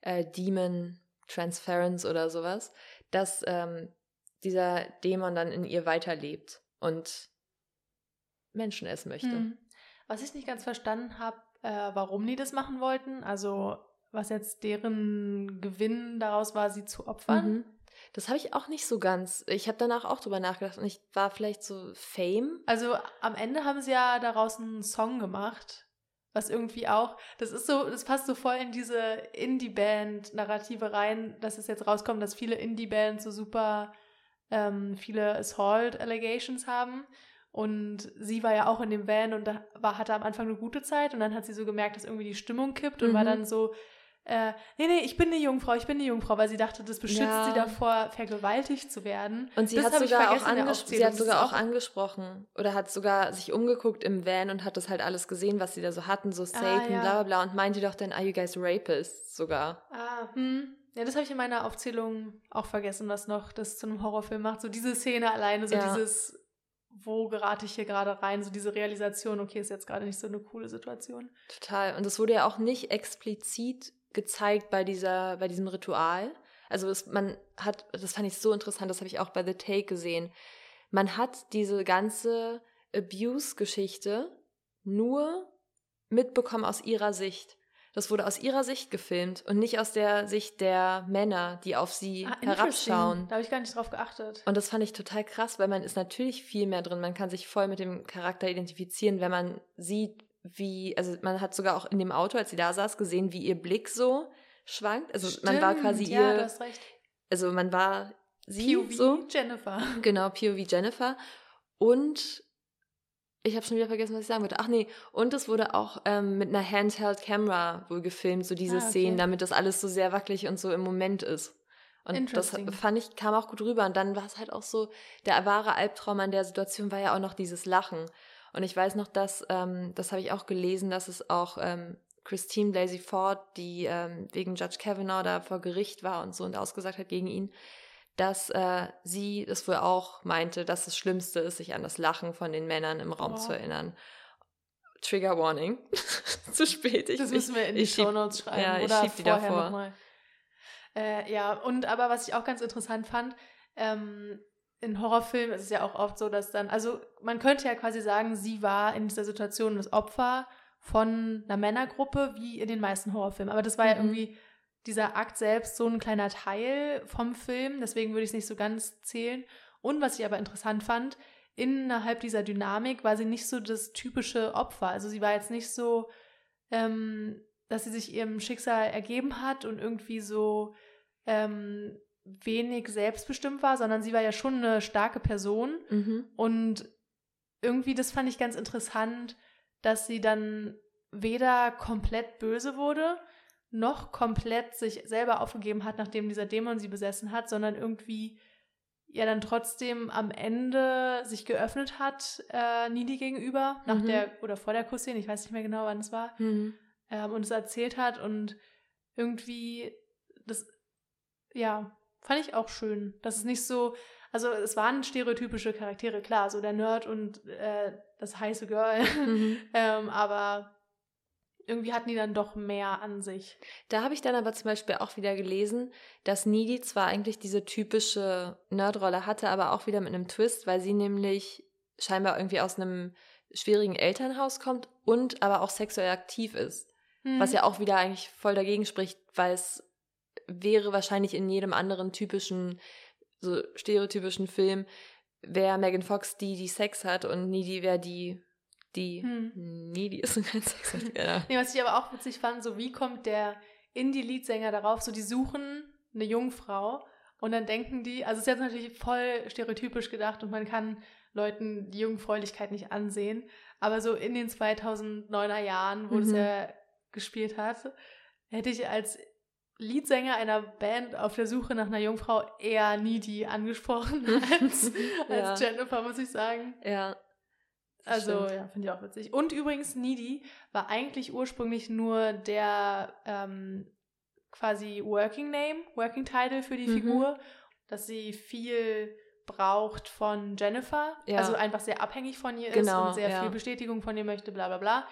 äh, Demon... Transference oder sowas, dass ähm, dieser Dämon dann in ihr weiterlebt und Menschen essen möchte. Hm. Was ich nicht ganz verstanden habe, äh, warum die das machen wollten, also was jetzt deren Gewinn daraus war, sie zu opfern. Mhm. Das habe ich auch nicht so ganz. Ich habe danach auch drüber nachgedacht und ich war vielleicht so Fame. Also am Ende haben sie ja daraus einen Song gemacht. Was irgendwie auch, das ist so, das passt so voll in diese Indie-Band-Narrative rein, dass es jetzt rauskommt, dass viele Indie-Bands so super ähm, viele Assault-Allegations haben. Und sie war ja auch in dem Band und da war, hatte am Anfang eine gute Zeit und dann hat sie so gemerkt, dass irgendwie die Stimmung kippt und mhm. war dann so, äh, nee, nee, ich bin eine Jungfrau, ich bin eine Jungfrau, weil sie dachte, das beschützt ja. sie davor, vergewaltigt zu werden. Und sie, hat sogar, auch anges- sie hat sogar auch angesprochen oder hat sogar sich umgeguckt im Van und hat das halt alles gesehen, was sie da so hatten, so Satan, ah, ja. bla bla, und meinte doch dann, are you guys rapists sogar. Ah, hm. Ja, das habe ich in meiner Aufzählung auch vergessen, was noch das zu einem Horrorfilm macht. So diese Szene alleine, so ja. dieses, wo gerate ich hier gerade rein, so diese Realisation, okay, ist jetzt gerade nicht so eine coole Situation. Total. Und das wurde ja auch nicht explizit gezeigt bei dieser, bei diesem Ritual. Also es, man hat, das fand ich so interessant, das habe ich auch bei The Take gesehen. Man hat diese ganze Abuse-Geschichte nur mitbekommen aus ihrer Sicht. Das wurde aus ihrer Sicht gefilmt und nicht aus der Sicht der Männer, die auf sie ah, herabschauen. Da habe ich gar nicht drauf geachtet. Und das fand ich total krass, weil man ist natürlich viel mehr drin. Man kann sich voll mit dem Charakter identifizieren, wenn man sieht, wie, also man hat sogar auch in dem Auto, als sie da saß, gesehen, wie ihr Blick so schwankt. Also Stimmt, man war quasi ja, ihr, du hast recht. Also man war sie P O V so. Jennifer. Genau, P O V Jennifer. Und ich habe schon wieder vergessen, was ich sagen wollte. Ach nee, und es wurde auch ähm, mit einer Handheld-Camera wohl gefilmt, so diese ah, okay. Szenen, damit das alles so sehr wackelig und so im Moment ist. Und das fand ich, kam auch gut rüber. Und dann war es halt auch so, der wahre Albtraum an der Situation war ja auch noch dieses Lachen. Und ich weiß noch, dass, ähm, das habe ich auch gelesen, dass es auch ähm, Christine Blasey Ford, die ähm, wegen Judge Kavanaugh da vor Gericht war und so und ausgesagt hat gegen ihn, dass äh, sie das wohl auch meinte, dass das Schlimmste ist, sich an das Lachen von den Männern im Raum oh. zu erinnern. Trigger Warning. Zu spät. Ich, das müssen wir in die Shownotes schreiben. Ja, oder ich schieb die vorher nochmal. Äh, ja, und aber was ich auch ganz interessant fand, ähm, in Horrorfilmen ist es ja auch oft so, dass dann, also man könnte ja quasi sagen, sie war in dieser Situation das Opfer von einer Männergruppe, wie in den meisten Horrorfilmen. Aber das war mhm. ja irgendwie dieser Akt selbst so ein kleiner Teil vom Film, deswegen würde ich es nicht so ganz zählen. Und was ich aber interessant fand, innerhalb dieser Dynamik war sie nicht so das typische Opfer. Also sie war jetzt nicht so, ähm, dass sie sich ihrem Schicksal ergeben hat und irgendwie so ähm, wenig selbstbestimmt war, sondern sie war ja schon eine starke Person. Mhm. Und irgendwie, das fand ich ganz interessant, dass sie dann weder komplett böse wurde, noch komplett sich selber aufgegeben hat, nachdem dieser Dämon sie besessen hat, sondern irgendwie ja dann trotzdem am Ende sich geöffnet hat, äh, Nidi gegenüber, nach mhm. der oder vor der Kussszene, ich weiß nicht mehr genau, wann es war, mhm. ähm, und es erzählt hat und irgendwie das, ja, fand ich auch schön, dass es nicht so, also es waren stereotypische Charaktere, klar, so der Nerd und äh, das heiße Girl, mhm. ähm, aber irgendwie hatten die dann doch mehr an sich. Da habe ich dann aber zum Beispiel auch wieder gelesen, dass Needy zwar eigentlich diese typische Nerdrolle hatte, aber auch wieder mit einem Twist, weil sie nämlich scheinbar irgendwie aus einem schwierigen Elternhaus kommt und aber auch sexuell aktiv ist. Mhm. Was ja auch wieder eigentlich voll dagegen spricht, weil es wäre wahrscheinlich in jedem anderen typischen, so stereotypischen Film, wäre Megan Fox die, die Sex hat und Needy wäre die... Die, hm. nee, die ist so kein Sex. Genau. Nee, was ich aber auch witzig fand, so wie kommt der Indie-Leadsänger darauf, so die suchen eine Jungfrau und dann denken die, also es ist jetzt natürlich voll stereotypisch gedacht und man kann Leuten die Jungfräulichkeit nicht ansehen, aber so in den zweitausenddeuner Jahren, wo mhm. das ja gespielt hat, hätte ich als Leadsänger einer Band auf der Suche nach einer Jungfrau eher Needy angesprochen als, ja. als Jennifer, muss ich sagen. Ja. Also, stimmt. Ja, finde ich auch witzig. Und übrigens, Needy war eigentlich ursprünglich nur der ähm, quasi Working Name, Working Title für die mhm. Figur, dass sie viel braucht von Jennifer, ja. also einfach sehr abhängig von ihr genau, ist und sehr ja. viel Bestätigung von ihr möchte, bla bla bla.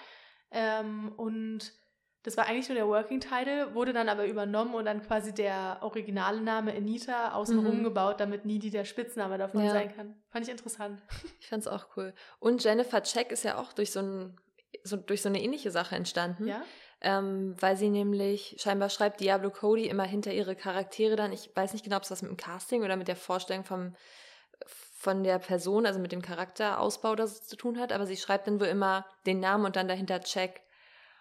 Ähm, und das war eigentlich nur der Working Title, wurde dann aber übernommen und dann quasi der originale Name Anita außenrum mhm. gebaut, damit Needy der Spitzname davon ja. sein kann. Fand ich interessant. Ich fand's auch cool. Und Jennifer Check ist ja auch durch so, ein, so, durch so eine ähnliche Sache entstanden, ja? ähm, weil sie nämlich, scheinbar schreibt Diablo Cody immer hinter ihre Charaktere dann, ich weiß nicht genau, ob es was mit dem Casting oder mit der Vorstellung vom, von der Person, also mit dem Charakterausbau das zu tun hat, aber sie schreibt dann wohl immer den Namen und dann dahinter Check.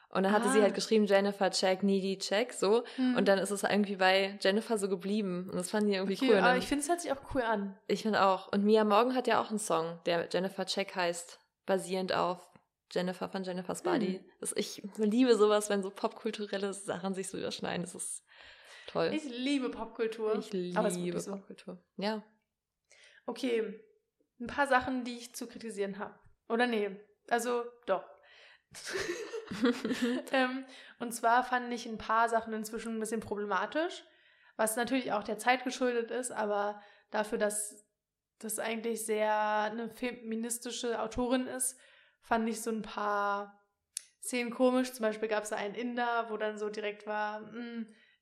Und dann hatte ah. sie halt geschrieben, Jennifer Check, Needy Check, so. Hm. Und dann ist es irgendwie bei Jennifer so geblieben. Und das fanden die irgendwie okay, cool. Aber ich finde, es hört sich auch cool an. Ich finde auch. Und Mia Morgan hat ja auch einen Song, der Jennifer Check heißt, basierend auf Jennifer von Jennifer's Body. Hm. Das, ich liebe sowas, wenn so popkulturelle Sachen sich so überschneiden. Das ist toll. Ich liebe Popkultur. Ich liebe Aber es ist wirklich so. Popkultur. Ja. Okay, ein paar Sachen, die ich zu kritisieren habe. Oder nee, also doch. ähm, und zwar fand ich ein paar Sachen inzwischen ein bisschen problematisch, was natürlich auch der Zeit geschuldet ist, aber dafür, dass das eigentlich sehr eine feministische Autorin ist, fand ich so ein paar Szenen komisch. Zum Beispiel gab es da einen Inder, wo dann so direkt war,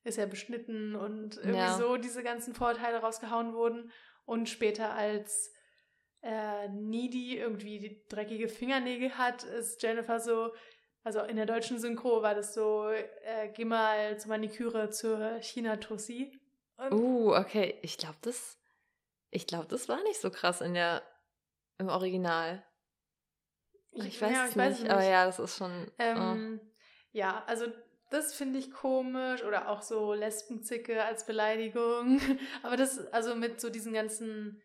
ist ja beschnitten und irgendwie ja. so diese ganzen Vorurteile rausgehauen wurden und später als äh, Needy irgendwie die dreckige Fingernägel hat, ist Jennifer so... Also in der deutschen Synchro war das so, äh, geh mal zur Maniküre zur China-Tussi. Uh, okay. Ich glaube, das, ich glaub, das war nicht so krass in der, im Original. Ich, ich weiß ja, es ich nicht, weiß nicht, aber ja, das ist schon... Ähm, oh. Ja, also das finde ich komisch oder auch so Lesbenzicke als Beleidigung. Aber das, also mit so diesen ganzen...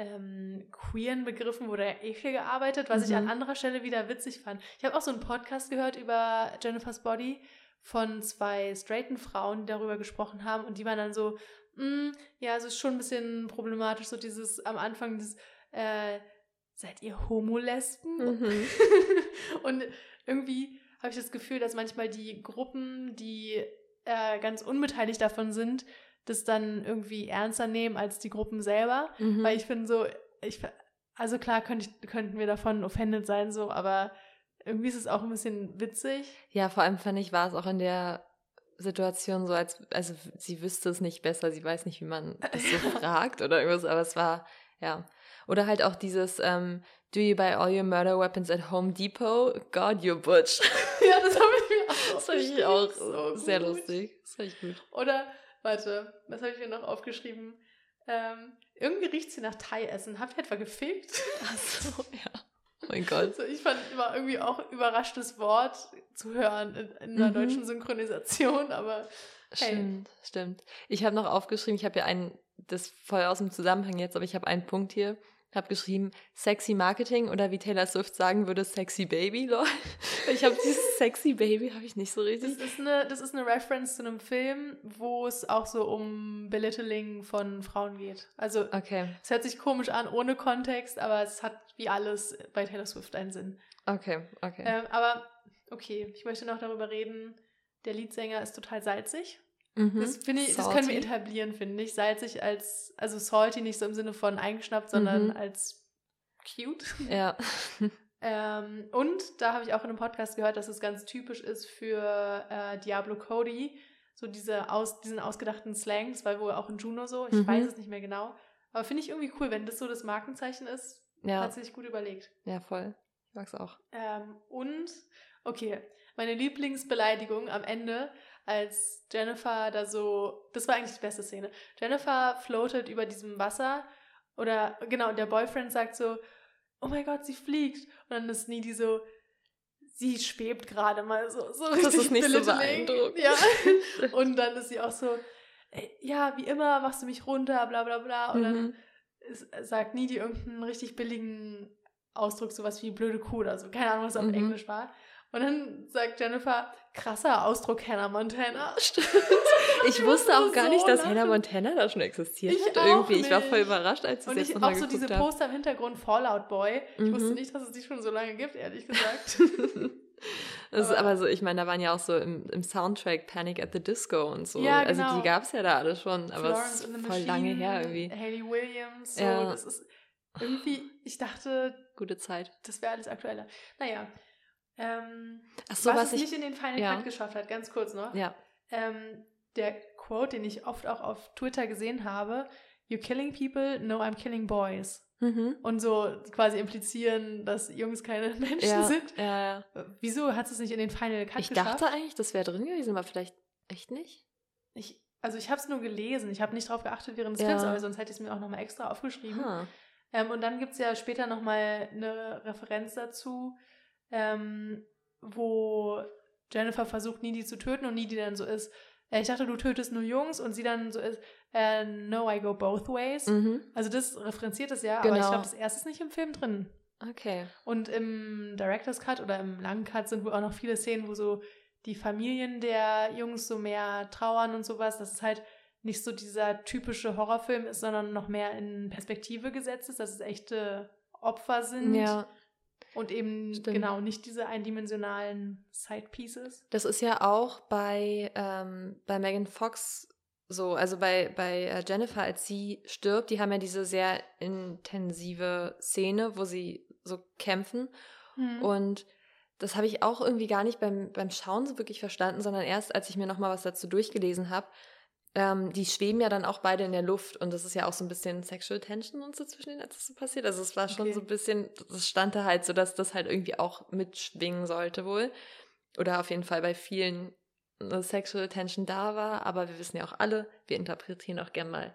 Ähm, queeren Begriffen wurde ja eh viel gearbeitet, was mhm. ich an anderer Stelle wieder witzig fand. Ich habe auch so einen Podcast gehört über Jennifer's Body von zwei straighten Frauen, die darüber gesprochen haben und die waren dann so, mm, ja, es ist schon ein bisschen problematisch, so dieses am Anfang dieses, äh, seid ihr Homolesben? Mhm. Und irgendwie habe ich das Gefühl, dass manchmal die Gruppen, die äh, ganz unbeteiligt davon sind, das dann irgendwie ernster nehmen als die Gruppen selber, mhm. weil ich finde so, ich, also klar könnte ich, könnten wir davon offended sein, so, aber irgendwie ist es auch ein bisschen witzig. Ja, vor allem fand ich, war es auch in der Situation so, als, also sie wüsste es nicht besser, sie weiß nicht, wie man das so fragt oder irgendwas, aber es war, ja. Oder halt auch dieses, ähm, do you buy all your murder weapons at Home Depot? God, you butch. Ja, das habe ich mir auch, das hab ich auch so sehr gut. lustig. Das fand ich gut. Oder, warte, was habe ich mir noch aufgeschrieben? Ähm, irgendwie riecht sie nach Thai-Essen. Habt ihr etwa gefilmt? Ach so, ja. Oh mein Gott. So, ich fand immer irgendwie auch überraschendes Wort zu hören in, in einer mhm. deutschen Synchronisation, aber hey. Stimmt, stimmt. Ich habe noch aufgeschrieben, ich habe ja einen, das voll aus dem Zusammenhang jetzt, aber ich habe einen Punkt hier, habe geschrieben, sexy Marketing oder wie Taylor Swift sagen würde, sexy Baby, lol. Ich habe dieses sexy Baby, habe ich nicht so richtig. Das ist eine, das ist eine Reference zu einem Film, wo es auch so um Belittling von Frauen geht. Also okay. Es hört sich komisch an, ohne Kontext, aber es hat wie alles bei Taylor Swift einen Sinn. Okay, okay. Ähm, aber okay, ich möchte noch darüber reden, der Leadsänger ist total salzig. Mhm. Das, finde ich, das können wir etablieren, finde ich. Salzig als, also salty nicht so im Sinne von eingeschnappt, sondern mhm. als cute. Ja. ähm, und da habe ich auch in einem Podcast gehört, dass es ganz typisch ist für äh, Diablo Cody, so diese aus, diesen ausgedachten Slang, das war wohl auch in Juno so, ich mhm. weiß es nicht mehr genau. Aber finde ich irgendwie cool, wenn das so das Markenzeichen ist, ja. Hat sie sich gut überlegt. Ja, voll. Ich mag es auch. Ähm, und, okay, meine Lieblingsbeleidigung am Ende, als Jennifer da so, das war eigentlich die beste Szene, Jennifer floatet über diesem Wasser oder, genau, und der Boyfriend sagt so, oh mein Gott, sie fliegt. Und dann ist Needy so, sie schwebt gerade mal so. so das ist nicht so beeindruckend. Ja. Und dann ist sie auch so, ja, wie immer machst du mich runter, bla bla bla. Und mhm. dann sagt Needy irgendeinen richtig billigen Ausdruck, sowas wie blöde Kuh oder so. Keine Ahnung, was auf mhm. Englisch war. Und dann sagt Jennifer, krasser Ausdruck Hannah Montana. Stimmt. Ich wusste auch gar so nicht, dass lachen. Hannah Montana da schon existiert ich hat. Irgendwie. Nicht. Ich war voll überrascht, als ich es jetzt nochmal geguckt habe. Und auch so diese Poster im Hintergrund, Fallout Boy. Ich mhm. wusste nicht, dass es die schon so lange gibt, ehrlich gesagt. Das aber. Ist aber so, ich meine, da waren ja auch so im, im Soundtrack Panic at the Disco und so. Ja, genau. Also die gab es ja da alle schon, aber Florence es ist voll lange her irgendwie. Hayley Williams, so. Ja. Das ist irgendwie, ich dachte, gute Zeit. Das wäre alles aktueller. Naja. Ähm, Ach so, was, was es ich, nicht in den Final ja. Cut geschafft hat, ganz kurz noch. Ja. Ähm, der Quote, den ich oft auch auf Twitter gesehen habe, "You're killing people, no, I'm killing boys." Mhm. Und so quasi implizieren, dass Jungs keine Menschen ja. sind. Ja, ja. Wieso hat es nicht in den Final Cut ich geschafft? Ich dachte eigentlich, das wäre drin gewesen, aber vielleicht echt nicht. Ich, also ich habe es nur gelesen, ich habe nicht drauf geachtet während des ja. Films, aber sonst hätte ich es mir auch nochmal extra aufgeschrieben. Ähm, und dann gibt es ja später nochmal eine Referenz dazu, Ähm, wo Jennifer versucht, Needy zu töten und Needy dann so ist, äh, ich dachte, du tötest nur Jungs, und sie dann so ist, äh, no, I go both ways. Mhm. Also das referenziert es ja, genau. Aber ich glaube, das erste ist nicht im Film drin. Okay. Und im Director's Cut oder im langen Cut sind wohl auch noch viele Szenen, wo so die Familien der Jungs so mehr trauern und sowas, dass es halt nicht so dieser typische Horrorfilm ist, sondern noch mehr in Perspektive gesetzt ist, dass es echte Opfer sind. Ja. Und eben, stimmt. Genau, nicht diese eindimensionalen Side-Pieces. Das ist ja auch bei, ähm, bei Megan Fox so, also bei, bei Jennifer, als sie stirbt, die haben ja diese sehr intensive Szene, wo sie so kämpfen. Mhm. Und das habe ich auch irgendwie gar nicht beim, beim Schauen so wirklich verstanden, sondern erst, als ich mir nochmal was dazu durchgelesen habe. Ähm, die schweben ja dann auch beide in der Luft und das ist ja auch so ein bisschen Sexual Tension und so zwischen denen, als das so passiert. Also es war schon okay. So ein bisschen, das stand da halt so, dass das halt irgendwie auch mitschwingen sollte wohl. Oder auf jeden Fall bei vielen äh, Sexual Tension da war, aber wir wissen ja auch alle, wir interpretieren auch gern mal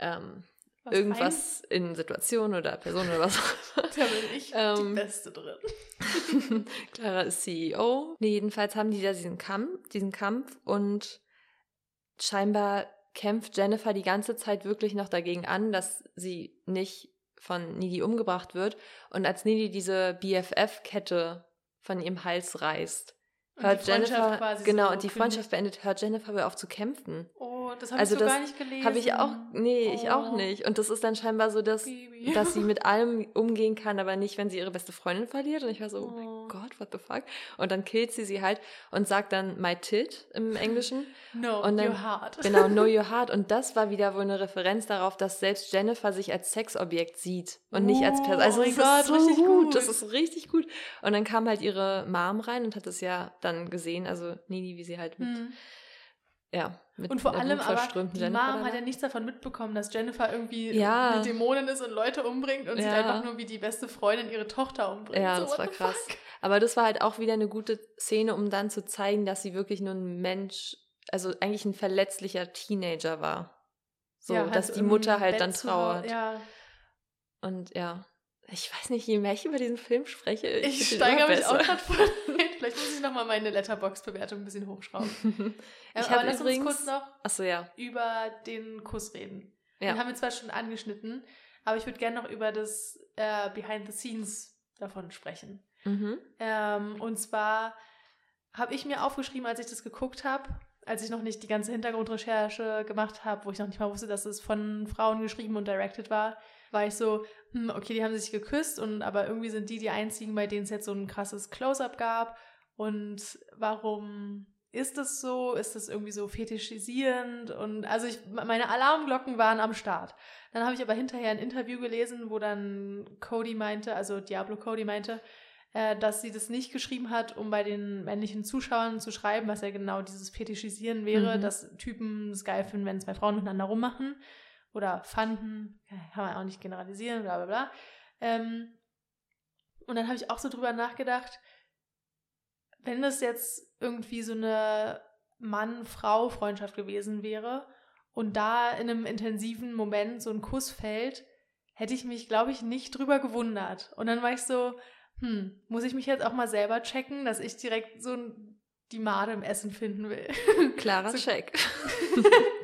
ähm, irgendwas ein? in Situationen oder Personen oder was auch immer. Da bin ich ähm, die Beste drin. Klara ist C E O. Nee, jedenfalls haben die da diesen Kampf, diesen Kampf und scheinbar kämpft Jennifer die ganze Zeit wirklich noch dagegen an, dass sie nicht von Needy umgebracht wird. Und als Needy diese B F F-Kette von ihrem Hals reißt, hört Jennifer, quasi genau, so und die Freundschaft beendet, hört Jennifer wohl auf zu kämpfen. Oh, das habe also ich so gar nicht gelesen. Habe ich auch, nee, oh. ich auch nicht. Und das ist dann scheinbar so, dass, dass sie mit allem umgehen kann, aber nicht, wenn sie ihre beste Freundin verliert. Und ich war so, oh, oh mein Gott, what the fuck? Und dann killt sie sie halt und sagt dann my tit im Englischen. No, und dann, your heart. Genau, no, your heart. Und das war wieder wohl eine Referenz darauf, dass selbst Jennifer sich als Sexobjekt sieht und nicht oh, als Person. Also oh das Gott, ist so richtig gut. gut. Das ist richtig gut. Und dann kam halt ihre Mom rein und hat es ja dann gesehen, also Needy, wie sie halt mit, hm. ja, mit und vor allem aber die Jennifer Mom hat ja nichts davon mitbekommen, dass Jennifer irgendwie ja. eine Dämonin ist und Leute umbringt und ja. sie einfach nur wie die beste Freundin ihre Tochter umbringt. Ja, so, das war krass. Fuck? Aber das war halt auch wieder eine gute Szene, um dann zu zeigen, dass sie wirklich nur ein Mensch, also eigentlich ein verletzlicher Teenager war. So, ja, dass halt die Mutter halt Bett dann trauert. Ja. Und ja, ich weiß nicht, je mehr ich über diesen Film spreche, ich, ich steigere mich besser. Auch gerade voll. Vielleicht muss ich nochmal meine Letterboxd-Bewertung ein bisschen hochschrauben. ich Aber lass übrigens, uns kurz noch achso, ja. über den Kuss reden. Ja. Den haben wir zwar schon angeschnitten, aber ich würde gerne noch über das äh, Behind the Scenes davon sprechen. Mhm. Ähm, und zwar habe ich mir aufgeschrieben, als ich das geguckt habe, als ich noch nicht die ganze Hintergrundrecherche gemacht habe, wo ich noch nicht mal wusste, dass es von Frauen geschrieben und directed war, war ich so, hm, okay, die haben sich geküsst, und aber irgendwie sind die die einzigen, bei denen es jetzt so ein krasses Close-Up gab. Und warum ist das so? Ist das irgendwie so fetischisierend? Und also ich, meine Alarmglocken waren am Start. Dann habe ich aber hinterher ein Interview gelesen, wo dann Cody meinte, also Diablo Cody meinte, dass sie das nicht geschrieben hat, um bei den männlichen Zuschauern zu schreiben, was ja genau dieses Fetischisieren wäre, mhm. dass Typen es geil finden, wenn zwei Frauen miteinander rummachen oder fanden, kann man auch nicht generalisieren, bla bla bla. Ähm, und dann habe ich auch so drüber nachgedacht, wenn das jetzt irgendwie so eine Mann-Frau-Freundschaft gewesen wäre und da in einem intensiven Moment so ein Kuss fällt, hätte ich mich, glaube ich, nicht drüber gewundert. Und dann war ich so, hm, muss ich mich jetzt auch mal selber checken, dass ich direkt so die Made im Essen finden will. Klara so, Check.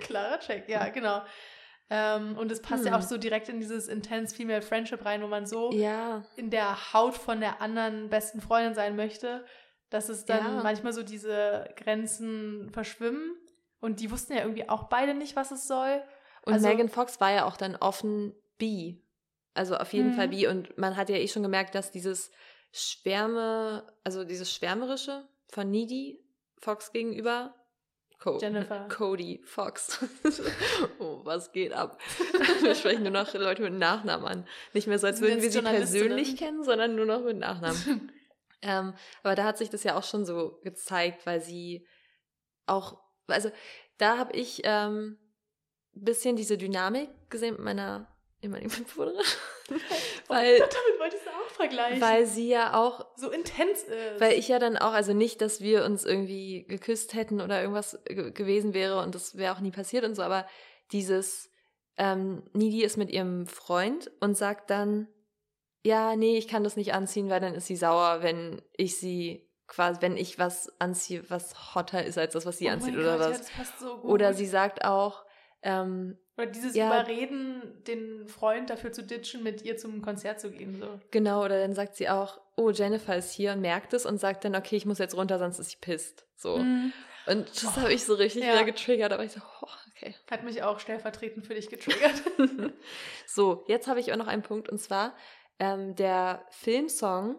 Klara Check, ja, genau. Ähm, und es passt hm. ja auch so direkt in dieses intense Female Friendship rein, wo man so ja. in der Haut von der anderen besten Freundin sein möchte, dass es dann ja. manchmal so diese Grenzen verschwimmen. Und die wussten ja irgendwie auch beide nicht, was es soll. Und also, Megan Fox war ja auch dann offen bi. Also auf jeden mhm. Fall wie, und man hat ja eh schon gemerkt, dass dieses Schwärme, also dieses Schwärmerische von Needy Fox gegenüber Co- Jennifer. Cody Fox. Oh, was geht ab? Wir sprechen nur noch Leute mit Nachnamen an. Nicht mehr so, als würden wir sie persönlich kennen, sondern nur noch mit Nachnamen. ähm, aber da hat sich das ja auch schon so gezeigt, weil sie auch, also da habe ich ähm, ein bisschen diese Dynamik gesehen mit meiner in meinem Vordergrund. Weil damit wollte ich es auch vergleichen. Weil sie ja auch so intens ist. Weil ich ja dann auch, also nicht, dass wir uns irgendwie geküsst hätten oder irgendwas g- gewesen wäre und das wäre auch nie passiert und so, aber dieses ähm, Needy ist mit ihrem Freund und sagt dann, ja, nee, ich kann das nicht anziehen, weil dann ist sie sauer, wenn ich sie quasi, wenn ich was anziehe, was hotter ist als das, was sie oh anzieht oder Gott, was. Ja, das passt so gut. Oder sie sagt auch, ähm, oder dieses ja, Überreden, den Freund dafür zu ditchen, mit ihr zum Konzert zu gehen. So. Genau, oder dann sagt sie auch, oh, Jennifer ist hier und merkt es und sagt dann, okay, ich muss jetzt runter, sonst ist sie pisst. So. Mm. Und das oh. habe ich so richtig ja. wieder getriggert, aber ich so, oh, okay. Hat mich auch stellvertretend für dich getriggert. So, jetzt habe ich auch noch einen Punkt, und zwar ähm, der Filmsong.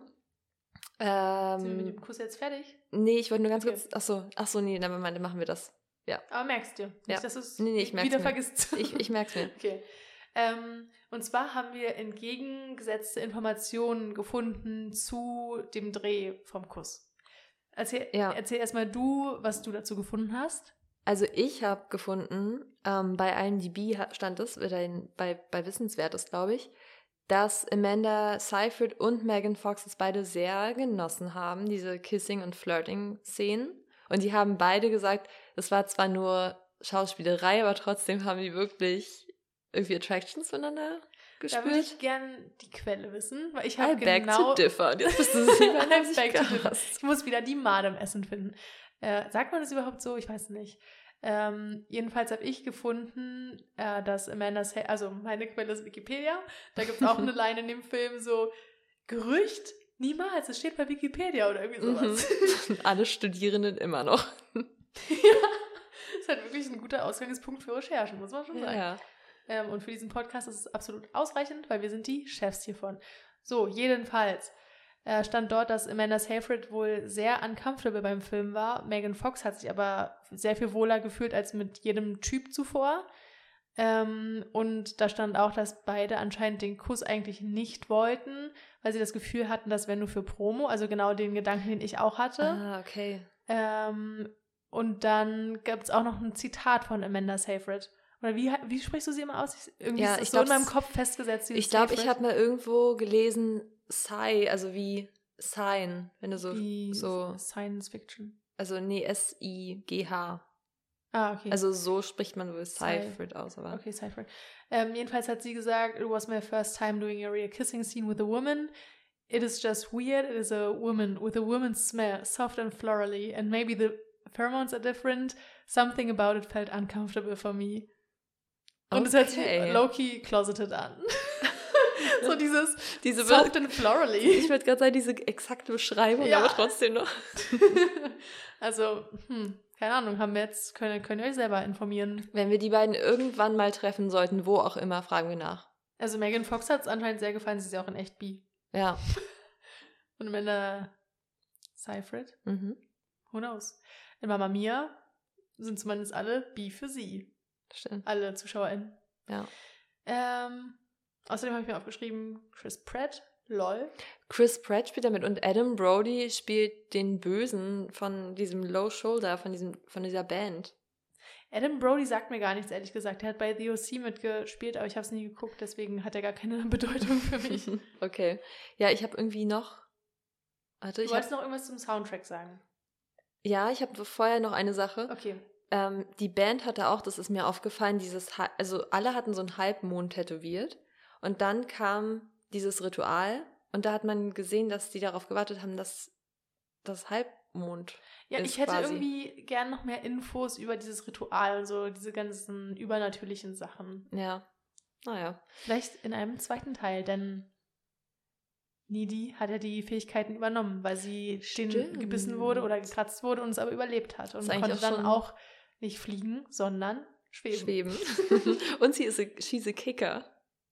Ähm, Sind wir mit dem Kuss jetzt fertig? Nee, ich wollte nur ganz okay. kurz, achso, achso, nee, dann machen wir das. Ja. Aber merkst du nicht, ja. dass du es nee, nee, wieder mir. vergisst. Ich, ich merk's mir. Okay. Ähm, und zwar haben wir entgegengesetzte Informationen gefunden zu dem Dreh vom Kuss. Erzähl, ja. erzähl erstmal du, was du dazu gefunden hast. Also ich habe gefunden, ähm, bei I M D B stand es, oder in, bei, bei Wissenswert ist, glaube ich, dass Amanda Seyfried und Megan Fox es beide sehr genossen haben, diese Kissing- und Flirting-Szenen. Und die haben beide gesagt, es war zwar nur Schauspielerei, aber trotzdem haben die wirklich irgendwie Attractions voneinander gespürt. Da würde ich gern die Quelle wissen, weil ich habe genau... I beg to differ. Jetzt bist du sicher, I beg to differ. Ich muss wieder die Made im Essen finden. Äh, sagt man das überhaupt so? Ich weiß nicht. Ähm, jedenfalls habe ich gefunden, äh, dass Amanda... Se- also meine Quelle ist Wikipedia. Da gibt es auch eine Line in dem Film, so Gerücht... Niemals, es steht bei Wikipedia oder irgendwie sowas. Mhm. Alle Studierenden immer noch. Ja, das ist halt wirklich ein guter Ausgangspunkt für Recherchen, muss man schon sagen. Ja, ja. Ähm, und für diesen Podcast ist es absolut ausreichend, weil wir sind die Chefs hiervon. So, jedenfalls äh, stand dort, dass Amanda Seyfried wohl sehr uncomfortable beim Film war. Megan Fox hat sich aber sehr viel wohler gefühlt als mit jedem Typ zuvor. Ähm, und da stand auch, dass beide anscheinend den Kuss eigentlich nicht wollten, weil sie das Gefühl hatten, dass wenn nur für Promo, also genau den Gedanken, den ich auch hatte. Ah, okay. Ähm, und dann gab es auch noch ein Zitat von Amanda Seyfried. Oder wie, wie sprichst du sie immer aus? Ich, irgendwie ja, ist das ich so glaub, in meinem Kopf festgesetzt. Ich glaube, ich habe mal irgendwo gelesen, Sigh, also wie Sign, wenn du so... Wie so Science Fiction. Also nee, S-I-G-H. Ah, okay. Also so spricht man wohl Seyfried aus, aber... Okay, Seyfried. Ähm, jedenfalls hat sie gesagt, it was my first time doing a real kissing scene with a woman. It is just weird. It is a woman with a woman's smell, soft and florally. And maybe the pheromones are different. Something about it felt uncomfortable for me. Und es hört sich low-key closeted an. So dieses diese soft and florally. Ich würde gerade sagen, diese exakte Beschreibung, ja. Aber trotzdem noch. Also, hm, keine Ahnung, haben wir jetzt, können, könnt ihr euch selber informieren. Wenn wir die beiden irgendwann mal treffen sollten, wo auch immer, fragen wir nach. Also Megan Fox hat es anscheinend sehr gefallen, sie ist ja auch in echt bi. Ja. Und Amanda Seyfried. Mhm. Who knows? In Mamma Mia sind zumindest alle bi für sie. Stimmt. Alle ZuschauerInnen. Ja. Ähm, außerdem habe ich mir aufgeschrieben, Chris Pratt, lol. Chris Pratt spielt damit und Adam Brody spielt den Bösen von diesem Low Shoulder, von, diesem, von dieser Band. Adam Brody sagt mir gar nichts, ehrlich gesagt. Er hat bei The O C mitgespielt, aber ich habe es nie geguckt, deswegen hat er gar keine Bedeutung für mich. Okay. Ja, ich habe irgendwie noch... Warte, du ich wolltest hab... noch irgendwas zum Soundtrack sagen? Ja, ich habe vorher noch eine Sache. Okay. Ähm, die Band hatte auch, das ist mir aufgefallen, dieses, also alle hatten so einen Halbmond tätowiert und dann kam dieses Ritual und da hat man gesehen, dass die darauf gewartet haben, dass das Halbmond ja, ist. Ja, ich hätte quasi irgendwie gern noch mehr Infos über dieses Ritual und so, diese ganzen übernatürlichen Sachen. Ja, naja. Vielleicht in einem zweiten Teil, denn Needy hat ja die Fähigkeiten übernommen, weil sie den gebissen wurde oder gekratzt wurde und es aber überlebt hat und konnte auch dann auch nicht fliegen, sondern schweben. Schweben. Und sie ist a, she's a Kicker.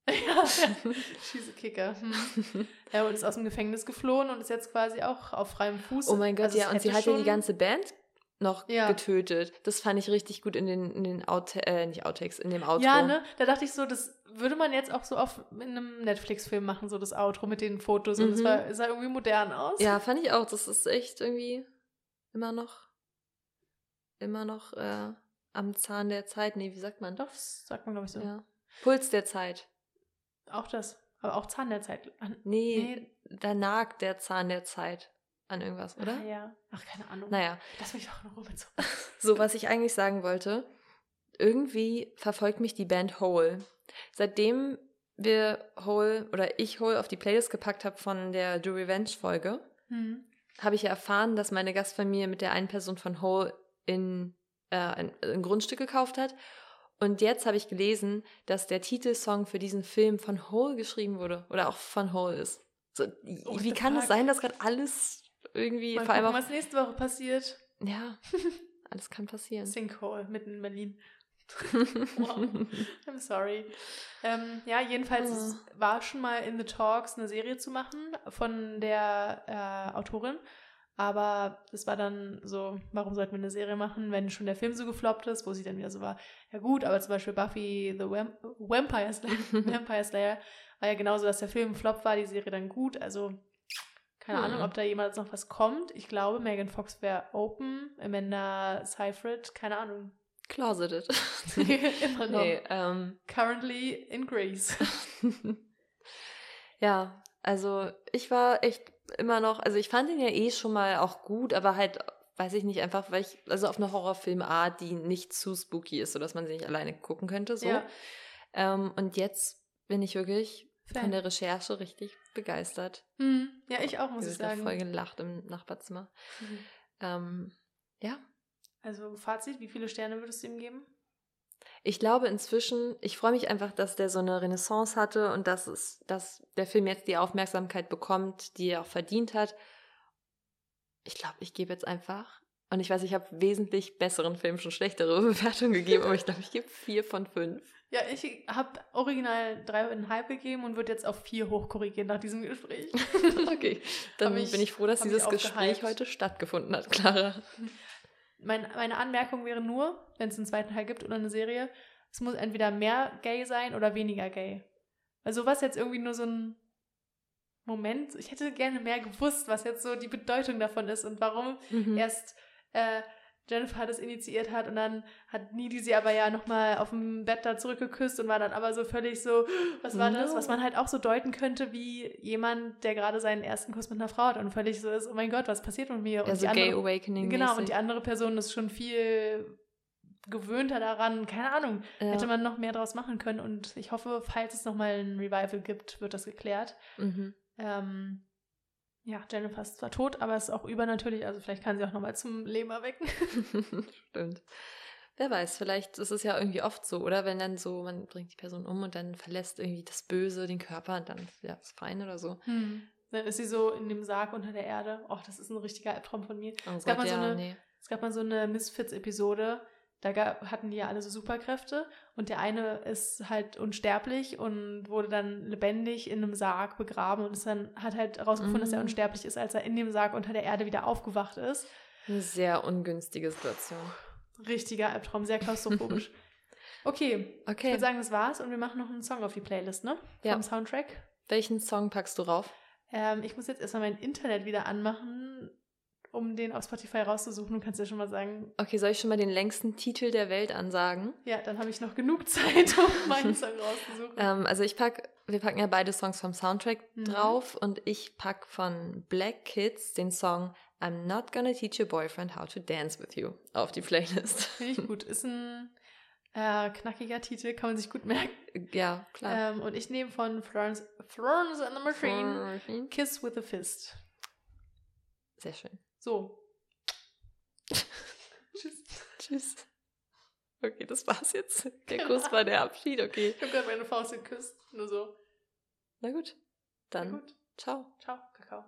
Ja, she's a Kicker. Hm. Ja, und ist aus dem Gefängnis geflohen und ist jetzt quasi auch auf freiem Fuß. Oh mein Gott, also ja, und sie hat ja die ganze Band noch ja. getötet. Das fand ich richtig gut in den, in den Outa- äh, nicht Outtakes, in dem Outro. Ja, ne? Da dachte ich so, das würde man jetzt auch so oft in einem Netflix-Film machen, so das Outro mit den Fotos. Mhm. Und das war, das sah irgendwie modern aus. Ja, fand ich auch. Das ist echt irgendwie immer noch immer noch äh, am Zahn der Zeit. Nee, wie sagt man? Doch, das sagt man, glaube ich, so. Ja. Puls der Zeit. Auch das. Aber auch Zahn der Zeit. An- nee, nee, da nagt der Zahn der Zeit an irgendwas, oder? Ah, ja. Ach, keine Ahnung. Naja. Lass mich doch noch rum. So, was ich eigentlich sagen wollte, irgendwie verfolgt mich die Band Hole. Seitdem wir Hole oder ich Hole auf die Playlist gepackt habe von der Do Revenge-Folge, hm. habe ich ja erfahren, dass meine Gastfamilie mit der einen Person von Hole in, äh, ein, ein Grundstück gekauft hat. Und jetzt habe ich gelesen, dass der Titelsong für diesen Film von Hole geschrieben wurde oder auch von Hole ist. So, oh, wie kann es das sein, dass gerade alles irgendwie... Mal vor allem gucken, was nächste Woche passiert. Ja, alles kann passieren. Sinkhole mitten in Berlin. Wow. I'm sorry. Ähm, ja, jedenfalls oh. war schon mal in the Talks, eine Serie zu machen von der äh, Autorin. Aber es war dann so, warum sollten wir eine Serie machen, wenn schon der Film so gefloppt ist, wo sie dann wieder so war, ja gut, aber zum Beispiel Buffy the Vamp- Vampire, Slayer, Vampire Slayer war ja genauso, dass der Film flop war, die Serie dann gut, also keine hm. Ahnung, ob da jemals noch was kommt. Ich glaube, Megan Fox wäre open, Amanda Seyfried, keine Ahnung. Closeted. Immer noch. Nee, um... Currently in Grace. Ja, also ich war echt immer noch, also ich fand ihn ja eh schon mal auch gut, aber halt, weiß ich nicht, einfach, weil ich, also auf eine Horrorfilmart, die nicht zu spooky ist, sodass man sie nicht alleine gucken könnte, so. Ja. Ähm, und jetzt bin ich wirklich Fan. Von der Recherche richtig begeistert. Mhm. Ja, ich auch, muss ich sagen. Ich habe voll gelacht im Nachbarzimmer. Mhm. Ähm, ja. Also Fazit, wie viele Sterne würdest du ihm geben? Ich glaube inzwischen, ich freue mich einfach, dass der so eine Renaissance hatte und dass, es, dass der Film jetzt die Aufmerksamkeit bekommt, die er auch verdient hat. Ich glaube, ich gebe jetzt einfach, und ich weiß, ich habe wesentlich besseren Filmen schon schlechtere Bewertungen gegeben, aber ich glaube, ich gebe vier von fünf. Ja, ich habe original drei Komma fünf gegeben und würde jetzt auf vier hochkorrigieren nach diesem Gespräch. Okay, dann ich, bin ich froh, dass dieses Gespräch heute stattgefunden hat, Klara. Meine, meine Anmerkung wäre nur, wenn es einen zweiten Teil gibt oder eine Serie, es muss entweder mehr gay sein oder weniger gay. Weil sowas jetzt irgendwie nur so ein Moment, ich hätte gerne mehr gewusst, was jetzt so die Bedeutung davon ist und warum mhm. erst äh, Jennifer das initiiert hat und dann hat Needy sie aber ja nochmal auf dem Bett da zurückgeküsst und war dann aber so völlig so, was war no. das? Was man halt auch so deuten könnte, wie jemand, der gerade seinen ersten Kuss mit einer Frau hat und völlig so ist, oh mein Gott, was passiert mit mir? Und also die andere, Gay Awakening-mäßig. Genau, und die andere Person ist schon viel gewöhnter daran, keine Ahnung, ja. hätte man noch mehr draus machen können und ich hoffe, falls es nochmal ein Revival gibt, wird das geklärt. Mhm. Ähm, ja, Jennifer ist zwar tot, aber ist auch übernatürlich, also vielleicht kann sie auch nochmal zum Leben erwecken. Stimmt. Wer weiß, vielleicht ist es ja irgendwie oft so, oder? Wenn dann so, man bringt die Person um und dann verlässt irgendwie das Böse den Körper und dann ja, ist fein oder so. Mhm. Dann ist sie so in dem Sarg unter der Erde. Och, das ist ein richtiger Albtraum von mir. Oh es, Gott, gab ja, so eine, nee. es gab mal so eine Misfits-Episode, da gab, hatten die ja alle so Superkräfte und der eine ist halt unsterblich und wurde dann lebendig in einem Sarg begraben und ist dann, hat halt herausgefunden, mhm. dass er unsterblich ist, als er in dem Sarg unter der Erde wieder aufgewacht ist. Eine sehr ungünstige Situation. Richtiger Albtraum, sehr klaustrophobisch. Okay, okay, ich würde sagen, das war's und wir machen noch einen Song auf die Playlist, ne? Ja. Vom Soundtrack. Welchen Song packst du rauf? Ähm, ich muss jetzt erstmal mein Internet wieder anmachen, um den auf Spotify rauszusuchen. Du kannst ja schon mal sagen... Okay, soll ich schon mal den längsten Titel der Welt ansagen? Ja, dann habe ich noch genug Zeit, um meinen Song rauszusuchen. Ähm, also ich pack, wir packen ja beide Songs vom Soundtrack mhm. drauf und ich pack von Black Kids den Song I'm Not Gonna Teach Your Boyfriend How to Dance With You auf die Playlist. Finde ich gut. Ist ein äh, knackiger Titel, kann man sich gut merken. Ja, klar. Ähm, und ich nehme von Florence, Florence and the Machine, Florence. Kiss with a Fist. Sehr schön. So. Tschüss. Tschüss. Okay, das war's jetzt. Der Kuss war der Abschied, okay. Ich habe gerade meine Faust geküsst, nur so. Na gut, dann Na gut. Ciao. Ciao, Kakao.